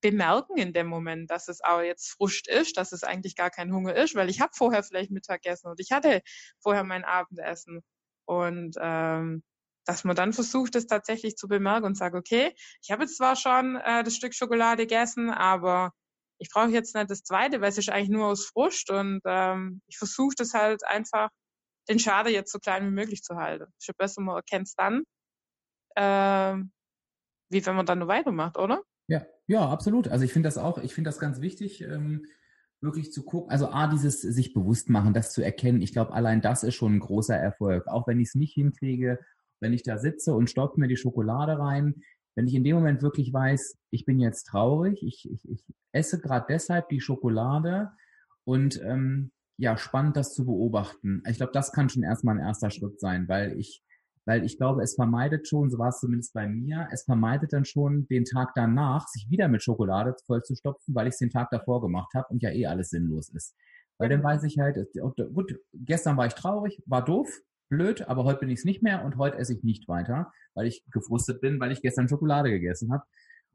bemerken in dem Moment, dass es auch jetzt Frust ist, dass es eigentlich gar kein Hunger ist, weil ich habe vorher vielleicht Mittag gegessen und ich hatte vorher mein Abendessen. Und dass man dann versucht, das tatsächlich zu bemerken und sagt, okay, ich habe jetzt zwar schon das Stück Schokolade gegessen, aber ich brauche jetzt nicht das zweite, weil es ist eigentlich nur aus Frust. Und ich versuche das halt einfach, den Schade jetzt so klein wie möglich zu halten. Ist ja besser, man erkennt es dann, wie wenn man dann nur weitermacht, oder? Ja, absolut. Also ich finde das auch, ganz wichtig, wirklich zu gucken, also dieses sich bewusst machen, das zu erkennen. Ich glaube, allein das ist schon ein großer Erfolg. Auch wenn ich es nicht hinkriege, wenn ich da sitze und stopfe mir die Schokolade rein, wenn ich in dem Moment wirklich weiß, ich bin jetzt traurig, ich esse gerade deshalb die Schokolade und spannend das zu beobachten. Ich glaube, das kann schon erstmal ein erster Schritt sein, weil ich glaube, es vermeidet schon, so war es zumindest bei mir, es vermeidet dann schon den Tag danach, sich wieder mit Schokolade vollzustopfen, weil ich es den Tag davor gemacht habe und ja alles sinnlos ist. Weil dann weiß ich halt, gut, gestern war ich traurig, war doof, blöd, aber heute bin ich es nicht mehr und heute esse ich nicht weiter, weil ich gefrustet bin, weil ich gestern Schokolade gegessen habe.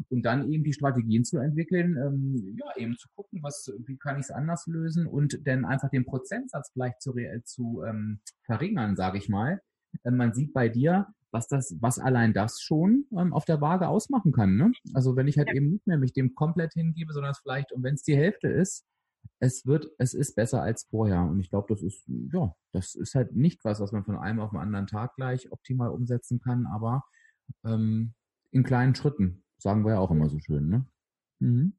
Und dann eben die Strategien zu entwickeln, eben zu gucken, wie kann ich es anders lösen und dann einfach den Prozentsatz vielleicht zu verringern, sage ich mal. Man sieht bei dir, was allein das schon auf der Waage ausmachen kann. Ne? Also wenn ich halt eben nicht mehr mich dem komplett hingebe, sondern es vielleicht, und wenn es die Hälfte ist, es ist besser als vorher. Und ich glaube, das ist halt nicht was man von einem auf den anderen Tag gleich optimal umsetzen kann, aber in kleinen Schritten, sagen wir ja auch immer so schön. Ne? Mhm.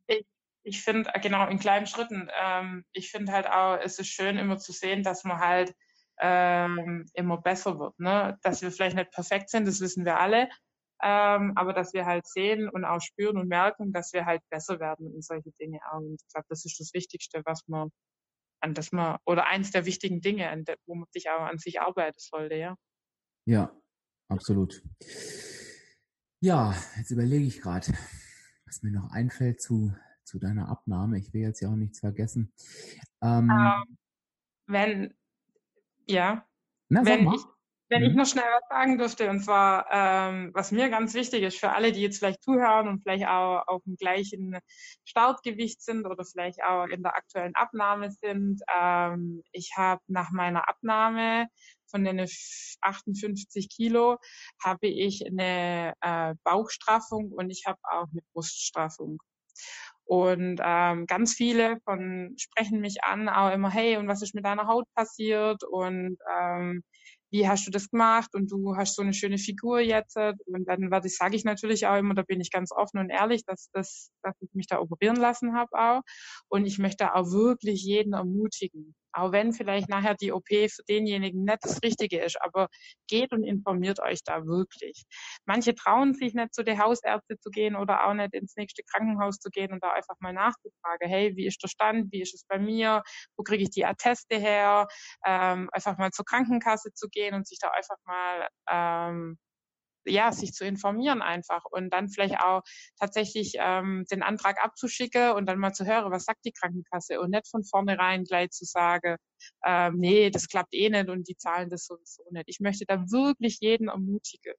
Ich finde, genau, in kleinen Schritten. Ich finde halt auch, es ist schön immer zu sehen, dass man halt immer besser wird, ne? Dass wir vielleicht nicht perfekt sind, das wissen wir alle, aber dass wir halt sehen und auch spüren und merken, dass wir halt besser werden in solche Dinge auch. Und ich glaube, das ist das Wichtigste, oder eins der wichtigen Dinge, wo man sich auch an sich arbeiten sollte, ja. Ja, absolut. Ja, jetzt überlege ich gerade, was mir noch einfällt zu deiner Abnahme. Ich will jetzt ja auch nichts vergessen. Wenn Wenn ich noch schnell was sagen dürfte, und zwar, was mir ganz wichtig ist für alle, die jetzt vielleicht zuhören und vielleicht auch auf dem gleichen Startgewicht sind oder vielleicht auch in der aktuellen Abnahme sind. Ich habe nach meiner Abnahme von den 58 Kilo habe ich eine Bauchstraffung und ich habe auch eine Bruststraffung. Und ganz viele von sprechen mich an, auch immer, hey, und was ist mit deiner Haut passiert? Und wie hast du das gemacht und du hast so eine schöne Figur jetzt? Und dann sage ich natürlich auch immer, da bin ich ganz offen und ehrlich, dass ich mich da operieren lassen habe auch. Und ich möchte auch wirklich jeden ermutigen, auch wenn vielleicht nachher die OP für denjenigen nicht das Richtige ist, aber geht und informiert euch da wirklich. Manche trauen sich nicht, zu der Hausärzte zu gehen oder auch nicht ins nächste Krankenhaus zu gehen und da einfach mal nachzufragen, hey, wie ist der Stand, wie ist es bei mir, wo kriege ich die Atteste her, einfach mal zur Krankenkasse zu gehen und sich da einfach mal sich zu informieren einfach und dann vielleicht auch tatsächlich den Antrag abzuschicken und dann mal zu hören, was sagt die Krankenkasse und nicht von vornherein gleich zu sagen, nee, das klappt eh nicht und die zahlen das sowieso nicht. Ich möchte da wirklich jeden ermutigen.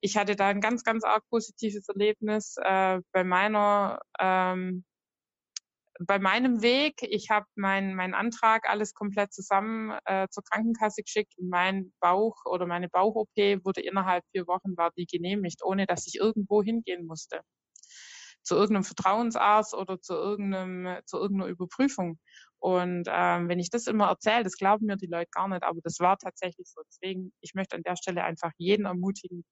Ich hatte da ein ganz, ganz arg positives Erlebnis bei meinem Weg. Ich habe meinen Antrag alles komplett zusammen zur Krankenkasse geschickt und meine Bauch-OP wurde innerhalb 4 Wochen war die genehmigt, ohne dass ich irgendwo hingehen musste. Zu irgendeinem Vertrauensarzt oder zu irgendeiner Überprüfung. Und wenn ich das immer erzähle, das glauben mir die Leute gar nicht, aber das war tatsächlich so. Deswegen, ich möchte an der Stelle einfach jeden ermutigen,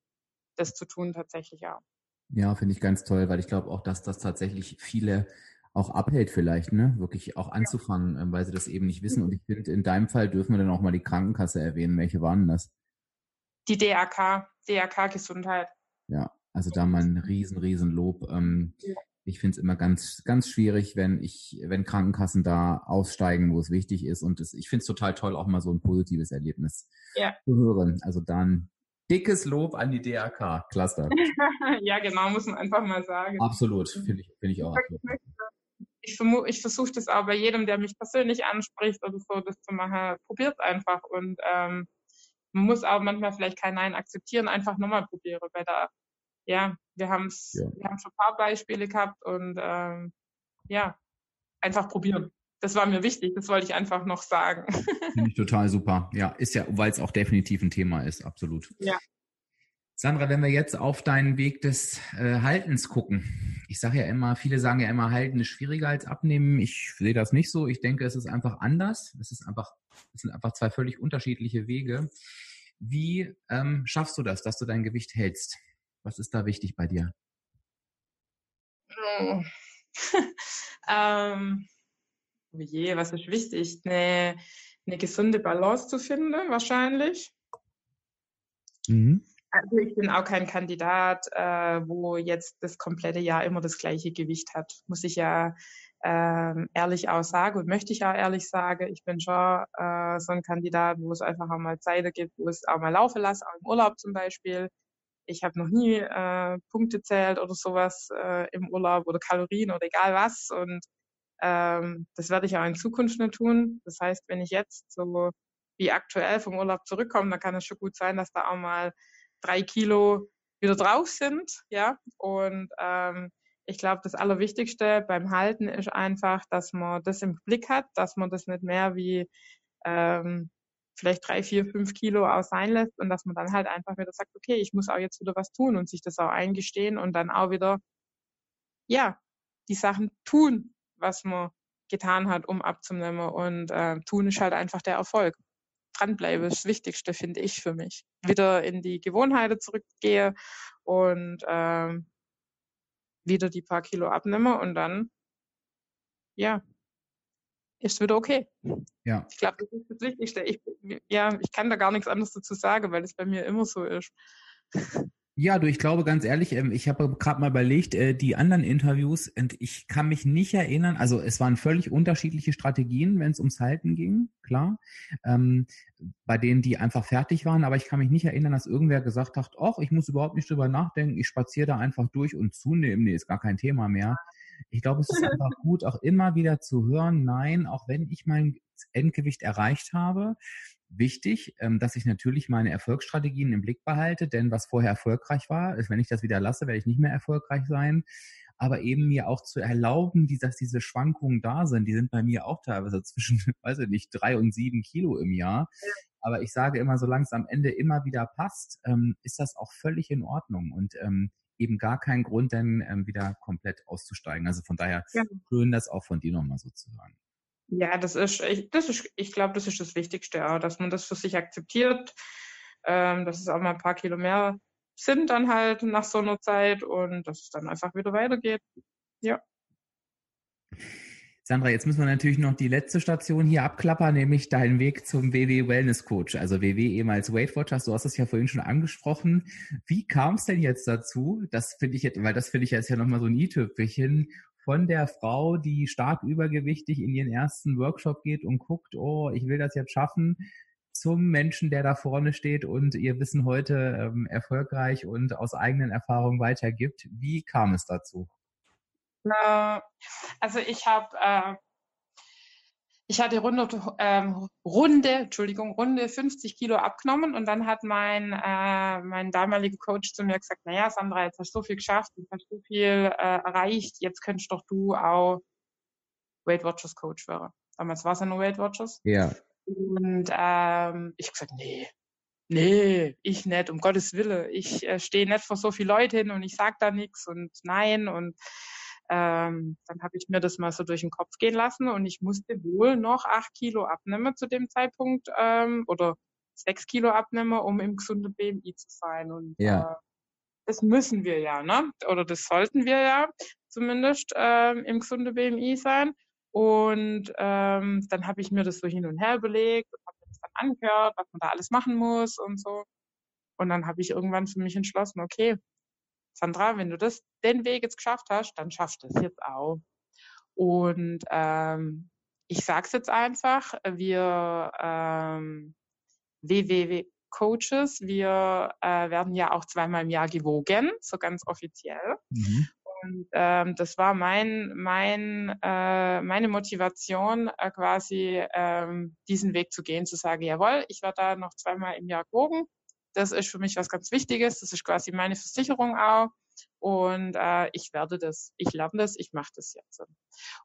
das zu tun tatsächlich auch. Ja, finde ich ganz toll, weil ich glaube auch, dass das tatsächlich viele auch abhält vielleicht, ne, wirklich auch anzufangen, weil sie das eben nicht wissen. Und ich finde, in deinem Fall dürfen wir dann auch mal die Krankenkasse erwähnen. Welche waren das? Die DAK-Gesundheit. Ja, also da mal ein riesen Lob. Ich finde es immer ganz, ganz schwierig, wenn Krankenkassen da aussteigen, wo es wichtig ist. Und ich finde es total toll, auch mal so ein positives Erlebnis zu hören. Also dann dickes Lob an die DAK. Cluster. Ja, genau, muss man einfach mal sagen. Absolut, finde ich auch. Ich versuche das auch bei jedem, der mich persönlich anspricht oder so, das zu machen. Probiert es einfach und man muss auch manchmal vielleicht kein Nein akzeptieren, einfach nochmal probieren. Weil da, wir haben schon ein paar Beispiele gehabt und einfach probieren. Das war mir wichtig, das wollte ich einfach noch sagen. Finde ich total super. Ja, ist ja, weil es auch definitiv ein Thema ist, absolut. Ja. Sandra, wenn wir jetzt auf deinen Weg des Haltens gucken. Ich sage ja immer, viele sagen ja immer, Halten ist schwieriger als Abnehmen. Ich sehe das nicht so. Ich denke, es ist einfach anders. Es sind einfach zwei völlig unterschiedliche Wege. Wie schaffst du das, dass du dein Gewicht hältst? Was ist da wichtig bei dir? Was ist wichtig? Eine gesunde Balance zu finden, wahrscheinlich. Mhm. Also ich bin auch kein Kandidat, wo jetzt das komplette Jahr immer das gleiche Gewicht hat. Muss ich ja ehrlich auch sagen und möchte ich auch ehrlich sagen. Ich bin schon so ein Kandidat, wo es einfach auch mal Zeiten gibt, wo es auch mal laufen lasse, auch im Urlaub zum Beispiel. Ich habe noch nie Punkte zählt oder sowas im Urlaub oder Kalorien oder egal was. Und das werde ich auch in Zukunft nicht tun. Das heißt, wenn ich jetzt so wie aktuell vom Urlaub zurückkomme, dann kann es schon gut sein, dass da auch mal 3 Kilo wieder drauf sind, ja. Und ich glaube, das Allerwichtigste beim Halten ist einfach, dass man das im Blick hat, dass man das nicht mehr wie vielleicht 3, 4, 5 Kilo auch sein lässt und dass man dann halt einfach wieder sagt, okay, ich muss auch jetzt wieder was tun und sich das auch eingestehen und dann auch wieder, die Sachen tun, was man getan hat, um abzunehmen. Und tun ist halt einfach der Erfolg. Dranbleibe ist das Wichtigste, finde ich, für mich. Wieder in die Gewohnheiten zurückgehe und wieder die paar Kilo abnehme und dann, ist wieder okay. Ja. Ich glaube, das ist das Wichtigste. Ich kann da gar nichts anderes dazu sagen, weil es bei mir immer so ist. Ja, ich glaube ganz ehrlich, ich habe gerade mal überlegt, die anderen Interviews und ich kann mich nicht erinnern, also es waren völlig unterschiedliche Strategien, wenn es ums Halten ging, klar, bei denen die einfach fertig waren, aber ich kann mich nicht erinnern, dass irgendwer gesagt hat, ach, ich muss überhaupt nicht drüber nachdenken, ich spaziere da einfach durch und zunehmen, nee, ist gar kein Thema mehr. Ich glaube, es ist einfach gut, auch immer wieder zu hören, nein, auch wenn ich mein Endgewicht erreicht habe, wichtig, dass ich natürlich meine Erfolgsstrategien im Blick behalte, denn was vorher erfolgreich war, ist, wenn ich das wieder lasse, werde ich nicht mehr erfolgreich sein. Aber eben mir auch zu erlauben, dass diese Schwankungen da sind, die sind bei mir auch teilweise zwischen, weiß ich nicht, 3 und 7 Kilo im Jahr. Aber ich sage immer, solange es am Ende immer wieder passt, ist das auch völlig in Ordnung und eben gar kein Grund, dann wieder komplett auszusteigen. Also von daher schön, das auch von dir nochmal so zu hören. Ja, ich glaube, das ist das Wichtigste, ja, dass man das für sich akzeptiert, dass es auch mal ein paar Kilo mehr sind dann halt nach so einer Zeit und dass es dann einfach wieder weitergeht. Ja. Sandra, jetzt müssen wir natürlich noch die letzte Station hier abklappern, nämlich deinen Weg zum WW Wellness Coach, also WW ehemals Weight Watchers. Du hast es ja vorhin schon angesprochen. Wie kam es denn jetzt dazu? Das finde ich jetzt, weil das finde ich jetzt ja nochmal so ein i-Tüpfelchen von der Frau, die stark übergewichtig in ihren ersten Workshop geht und guckt, oh, ich will das jetzt schaffen, zum Menschen, der da vorne steht und ihr Wissen heute erfolgreich und aus eigenen Erfahrungen weitergibt. Wie kam es dazu? Na, also ich hatte runde 50 Kilo abgenommen und dann hat mein damaliger Coach zu mir gesagt, naja, Sandra, jetzt hast du so viel geschafft, jetzt hast du so viel erreicht, jetzt könntest doch du auch Weight Watchers Coach werden. Damals war es ja nur Weight Watchers. Ja. Und ich habe gesagt, nee, ich nicht, um Gottes Willen. Ich stehe nicht vor so vielen Leuten hin und ich sage da nichts und nein. Und dann habe ich mir das mal so durch den Kopf gehen lassen und ich musste wohl noch 8 Kilo abnehmen zu dem Zeitpunkt oder 6 Kilo abnehmen, um im gesunden BMI zu sein. Und das müssen wir ja, ne? Oder das sollten wir ja zumindest im gesunden BMI sein. Und dann habe ich mir das so hin und her überlegt und habe mir das dann angehört, was man da alles machen muss und so. Und dann habe ich irgendwann für mich entschlossen, okay, Sandra, wenn du den Weg jetzt geschafft hast, dann schaffst du es jetzt auch. Und ich sag's jetzt einfach, wir WW-Coaches, wir werden ja auch 2-mal im Jahr gewogen, so ganz offiziell. Mhm. Und das war meine Motivation, quasi diesen Weg zu gehen, zu sagen, jawohl, ich werde da noch 2-mal im Jahr gewogen. Das ist für mich was ganz Wichtiges. Das ist quasi meine Versicherung auch. Und ich werde das, ich lerne das, ich mache das jetzt.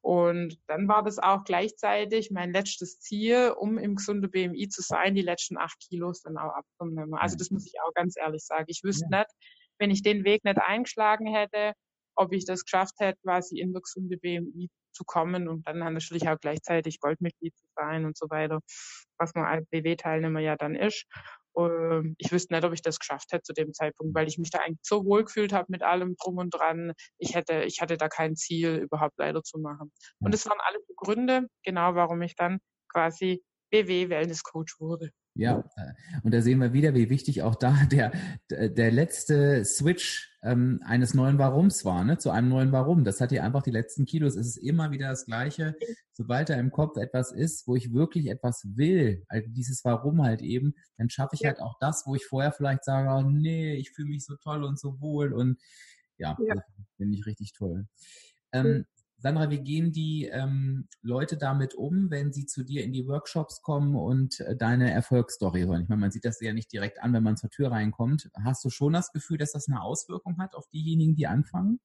Und dann war das auch gleichzeitig mein letztes Ziel, um im gesunden BMI zu sein, die letzten 8 Kilos dann auch abzunehmen. Also das muss ich auch ganz ehrlich sagen. Ich wüsste nicht, wenn ich den Weg nicht eingeschlagen hätte, ob ich das geschafft hätte, quasi in der gesunde BMI zu kommen und dann natürlich auch gleichzeitig Goldmitglied zu sein und so weiter, was man als BW-Teilnehmer ja dann ist. Ich wüsste nicht, ob ich das geschafft hätte zu dem Zeitpunkt, weil ich mich da eigentlich so wohl gefühlt habe mit allem drum und dran. Ich hatte da kein Ziel, überhaupt weiterzumachen. Und das waren alle Gründe, genau, warum ich dann quasi BW-Wellness-Coach wurde. Ja, und da sehen wir wieder, wie wichtig auch da der letzte Switch eines neuen Warums war, ne? Zu einem neuen Warum. Das hat ja einfach die letzten Kilos. Es ist immer wieder das Gleiche. Sobald da im Kopf etwas ist, wo ich wirklich etwas will, also dieses Warum halt eben, dann schaffe ich halt auch das, wo ich vorher vielleicht sage, oh, nee, ich fühle mich so toll und so wohl und das finde ich richtig toll. Sandra, wie gehen die Leute damit um, wenn sie zu dir in die Workshops kommen und deine Erfolgsstory hören? Ich meine, man sieht das ja nicht direkt an, wenn man zur Tür reinkommt. Hast du schon das Gefühl, dass das eine Auswirkung hat auf diejenigen, die anfangen?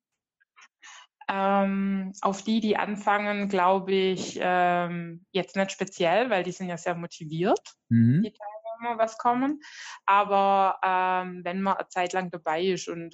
Auf die anfangen, glaube ich, jetzt nicht speziell, weil die sind ja sehr motiviert, die Teilnehmer, was kommen. Aber wenn man eine Zeit lang dabei ist und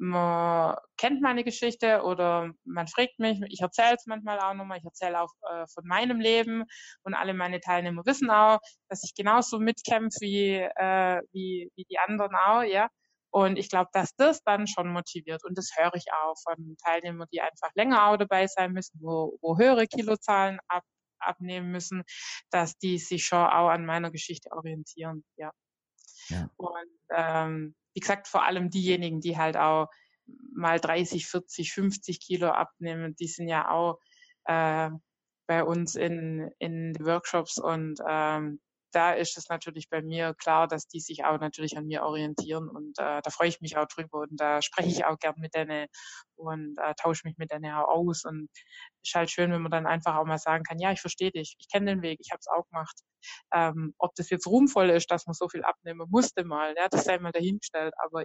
man kennt meine Geschichte oder man fragt mich, ich erzähle es manchmal auch nochmal, ich erzähle auch von meinem Leben und alle meine Teilnehmer wissen auch, dass ich genauso mitkämpfe wie die anderen auch, ja. Und ich glaube, dass das dann schon motiviert und das höre ich auch von Teilnehmern, die einfach länger auch dabei sein müssen, wo höhere Kilozahlen abnehmen müssen, dass die sich schon auch an meiner Geschichte orientieren, ja. Ja. Und wie gesagt, vor allem diejenigen, die halt auch mal 30, 40, 50 Kilo abnehmen, die sind ja auch bei uns in den Workshops und da ist es natürlich bei mir klar, dass die sich auch natürlich an mir orientieren und da freue ich mich auch drüber und da spreche ich auch gern mit denen und tausche mich mit denen auch aus und ist halt schön, wenn man dann einfach auch mal sagen kann, ja, ich verstehe dich, ich kenne den Weg, ich habe es auch gemacht Ob das jetzt ruhmvoll ist, dass man so viel abnehmen musste mal, ja, das sei mal dahingestellt, aber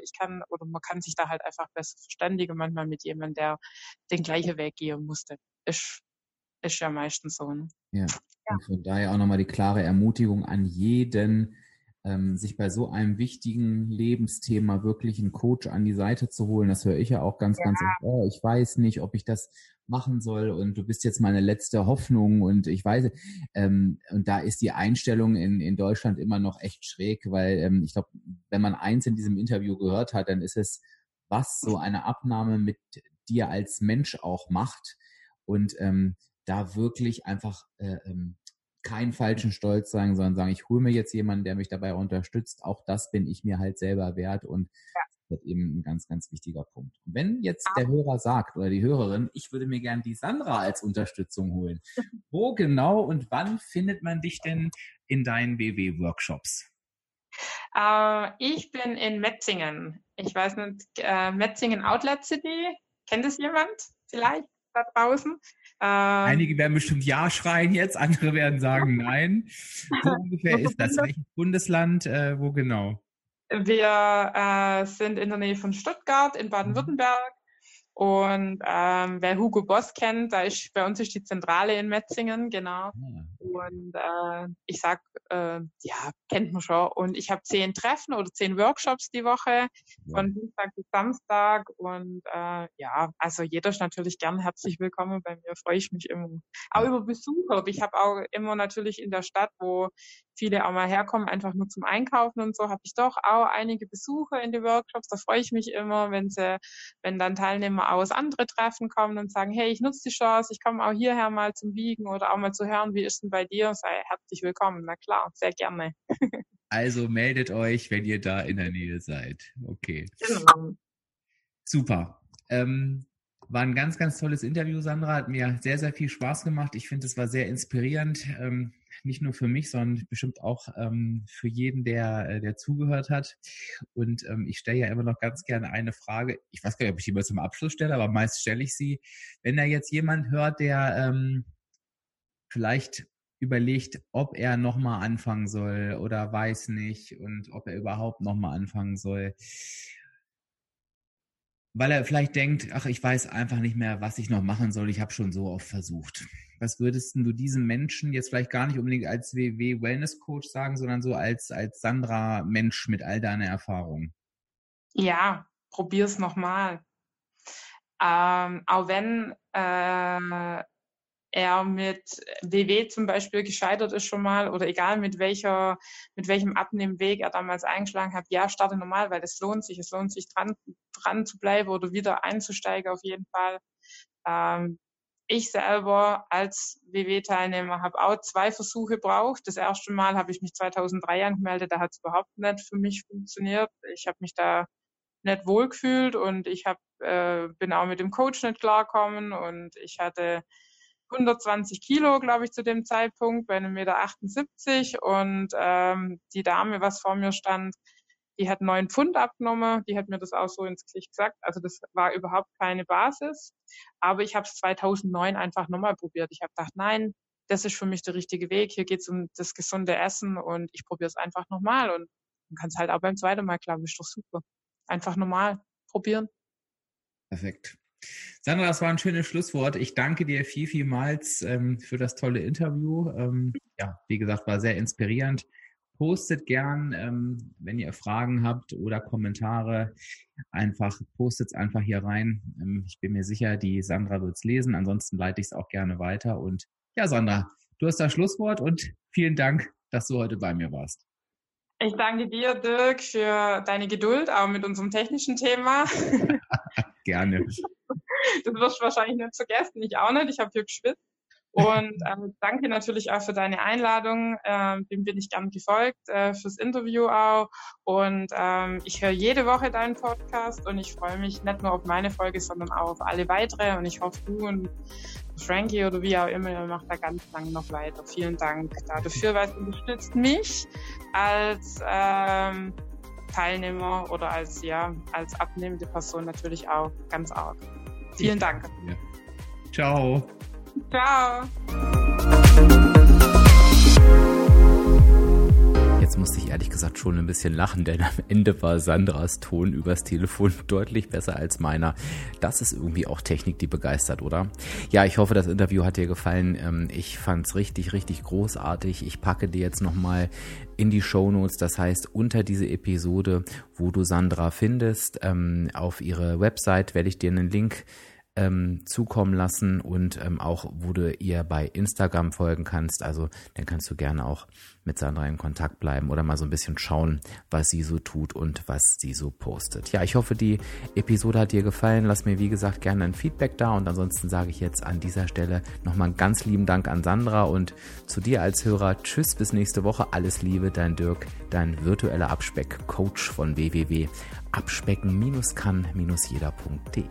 man kann sich da halt einfach besser verständigen manchmal mit jemandem, der den gleichen Weg gehen musste. Ist ja meistens so. Ne? Ja. Ja, und von daher auch nochmal die klare Ermutigung an jeden, sich bei so einem wichtigen Lebensthema wirklich einen Coach an die Seite zu holen. Das höre ich ja auch ganz, ganz oft. Oh, ich weiß nicht, ob ich das machen soll und du bist jetzt meine letzte Hoffnung und ich weiß, und da ist die Einstellung in Deutschland immer noch echt schräg, weil ich glaube, wenn man eins in diesem Interview gehört hat, dann ist es, was so eine Abnahme mit dir als Mensch auch macht und da wirklich einfach keinen falschen Stolz sagen, sondern sagen, ich hole mir jetzt jemanden, der mich dabei unterstützt. Auch das bin ich mir halt selber wert und das ist eben ein ganz, ganz wichtiger Punkt. Und wenn jetzt der Hörer sagt oder die Hörerin, ich würde mir gern die Sandra als Unterstützung holen, wo genau und wann findet man dich denn in deinen BW-Workshops? Ich bin in Metzingen. Ich weiß nicht, Metzingen Outlet City. Kennt es jemand vielleicht da draußen? Einige werden bestimmt Ja schreien jetzt, andere werden sagen Nein. Wo ungefähr ist das? Welches Bundesland? Wo genau? Wir sind in der Nähe von Stuttgart in Baden-Württemberg und wer Hugo Boss kennt, bei uns ist die Zentrale in Metzingen, genau. Und ich sag, ja, kennt man schon. Und ich habe 10 Treffen oder 10 Workshops die Woche von Dienstag bis Samstag. Und also jeder ist natürlich gern herzlich willkommen. Bei mir freue ich mich immer. Auch über Besucher. Ich habe auch immer natürlich in der Stadt, wo viele auch mal herkommen, einfach nur zum Einkaufen und so, habe ich doch auch einige Besucher in die Workshops. Da freue ich mich immer, wenn dann Teilnehmer aus andere Treffen kommen und sagen, hey, ich nutze die Chance, ich komme auch hierher mal zum Wiegen oder auch mal zu hören, wie ist denn bei dir? Sei herzlich willkommen. Na klar, sehr gerne. Also meldet euch, wenn ihr da in der Nähe seid. Okay. Genau. Super. War ein ganz, ganz tolles Interview, Sandra. Hat mir sehr, sehr viel Spaß gemacht. Ich finde, es war sehr inspirierend. Nicht nur für mich, sondern bestimmt auch für jeden, der zugehört hat. Und ich stelle ja immer noch ganz gerne eine Frage. Ich weiß gar nicht, ob ich die mal zum Abschluss stelle, aber meist stelle ich sie. Wenn da jetzt jemand hört, der vielleicht überlegt, ob er nochmal anfangen soll oder weiß nicht und ob er überhaupt nochmal anfangen soll, weil er vielleicht denkt, ach, ich weiß einfach nicht mehr, was ich noch machen soll, ich habe schon so oft versucht. Was würdest du diesem Menschen jetzt vielleicht gar nicht unbedingt als WW-Wellness-Coach sagen, sondern so als Sandra-Mensch mit all deiner Erfahrung? Ja, probier's nochmal. Auch wenn er mit WW zum Beispiel gescheitert ist schon mal oder egal mit welchem Abnehmweg er damals eingeschlagen hat, ja, starte normal, weil es lohnt sich dran zu bleiben oder wieder einzusteigen auf jeden Fall. Ich selber als WW-Teilnehmer habe auch 2 Versuche gebraucht. Das erste Mal habe ich mich 2003 angemeldet, da hat es überhaupt nicht für mich funktioniert. Ich habe mich da nicht wohlgefühlt und ich bin auch mit dem Coach nicht klarkommen und ich hatte 120 Kilo, glaube ich, zu dem Zeitpunkt, bei 1,78 Meter und die Dame, was vor mir stand, die hat 9 Pfund abgenommen, die hat mir das auch so ins Gesicht gesagt, also das war überhaupt keine Basis, aber ich habe es 2009 einfach nochmal probiert. Ich habe gedacht, nein, das ist für mich der richtige Weg, hier geht es um das gesunde Essen und ich probiere es einfach nochmal und man kann es halt auch beim zweiten Mal, glaube ich, ist doch super. Einfach normal probieren. Perfekt. Sandra, das war ein schönes Schlusswort. Ich danke dir vielmals für das tolle Interview. Ja, wie gesagt, war sehr inspirierend. Postet gern, wenn ihr Fragen habt oder Kommentare, postet es einfach hier rein. Ich bin mir sicher, die Sandra wird es lesen. Ansonsten leite ich es auch gerne weiter. Und ja, Sandra, du hast das Schlusswort und vielen Dank, dass du heute bei mir warst. Ich danke dir, Dirk, für deine Geduld, auch mit unserem technischen Thema. Gerne. Das wirst du wahrscheinlich nicht vergessen, ich auch nicht, ich habe hier geschwitzt. Und danke natürlich auch für deine Einladung, dem bin ich gern gefolgt, fürs Interview auch. Und ich höre jede Woche deinen Podcast und ich freue mich nicht nur auf meine Folge, sondern auch auf alle weitere. Und ich hoffe, du und Frankie oder wie auch immer, ihr macht da ganz lange noch weiter. Vielen Dank dafür, weil du unterstützt mich als Teilnehmer oder als abnehmende Person natürlich auch ganz arg. Vielen Dank. Ja. Ciao. Ciao. schon ein bisschen lachen, denn am Ende war Sandras Ton übers Telefon deutlich besser als meiner. Das ist irgendwie auch Technik, die begeistert, oder? Ja, ich hoffe, das Interview hat dir gefallen. Ich fand's richtig, richtig großartig. Ich packe dir jetzt nochmal in die Shownotes, das heißt unter diese Episode, wo du Sandra findest, auf ihre Website werde ich dir einen Link zukommen lassen und auch, wo du ihr bei Instagram folgen kannst. Also dann kannst du gerne auch mit Sandra in Kontakt bleiben oder mal so ein bisschen schauen, was sie so tut und was sie so postet. Ja, ich hoffe, die Episode hat dir gefallen. Lass mir, wie gesagt, gerne ein Feedback da und ansonsten sage ich jetzt an dieser Stelle nochmal einen ganz lieben Dank an Sandra und zu dir als Hörer. Tschüss, bis nächste Woche. Alles Liebe, dein Dirk, dein virtueller Abspeck-Coach von www.abspecken-kann-jeder.de.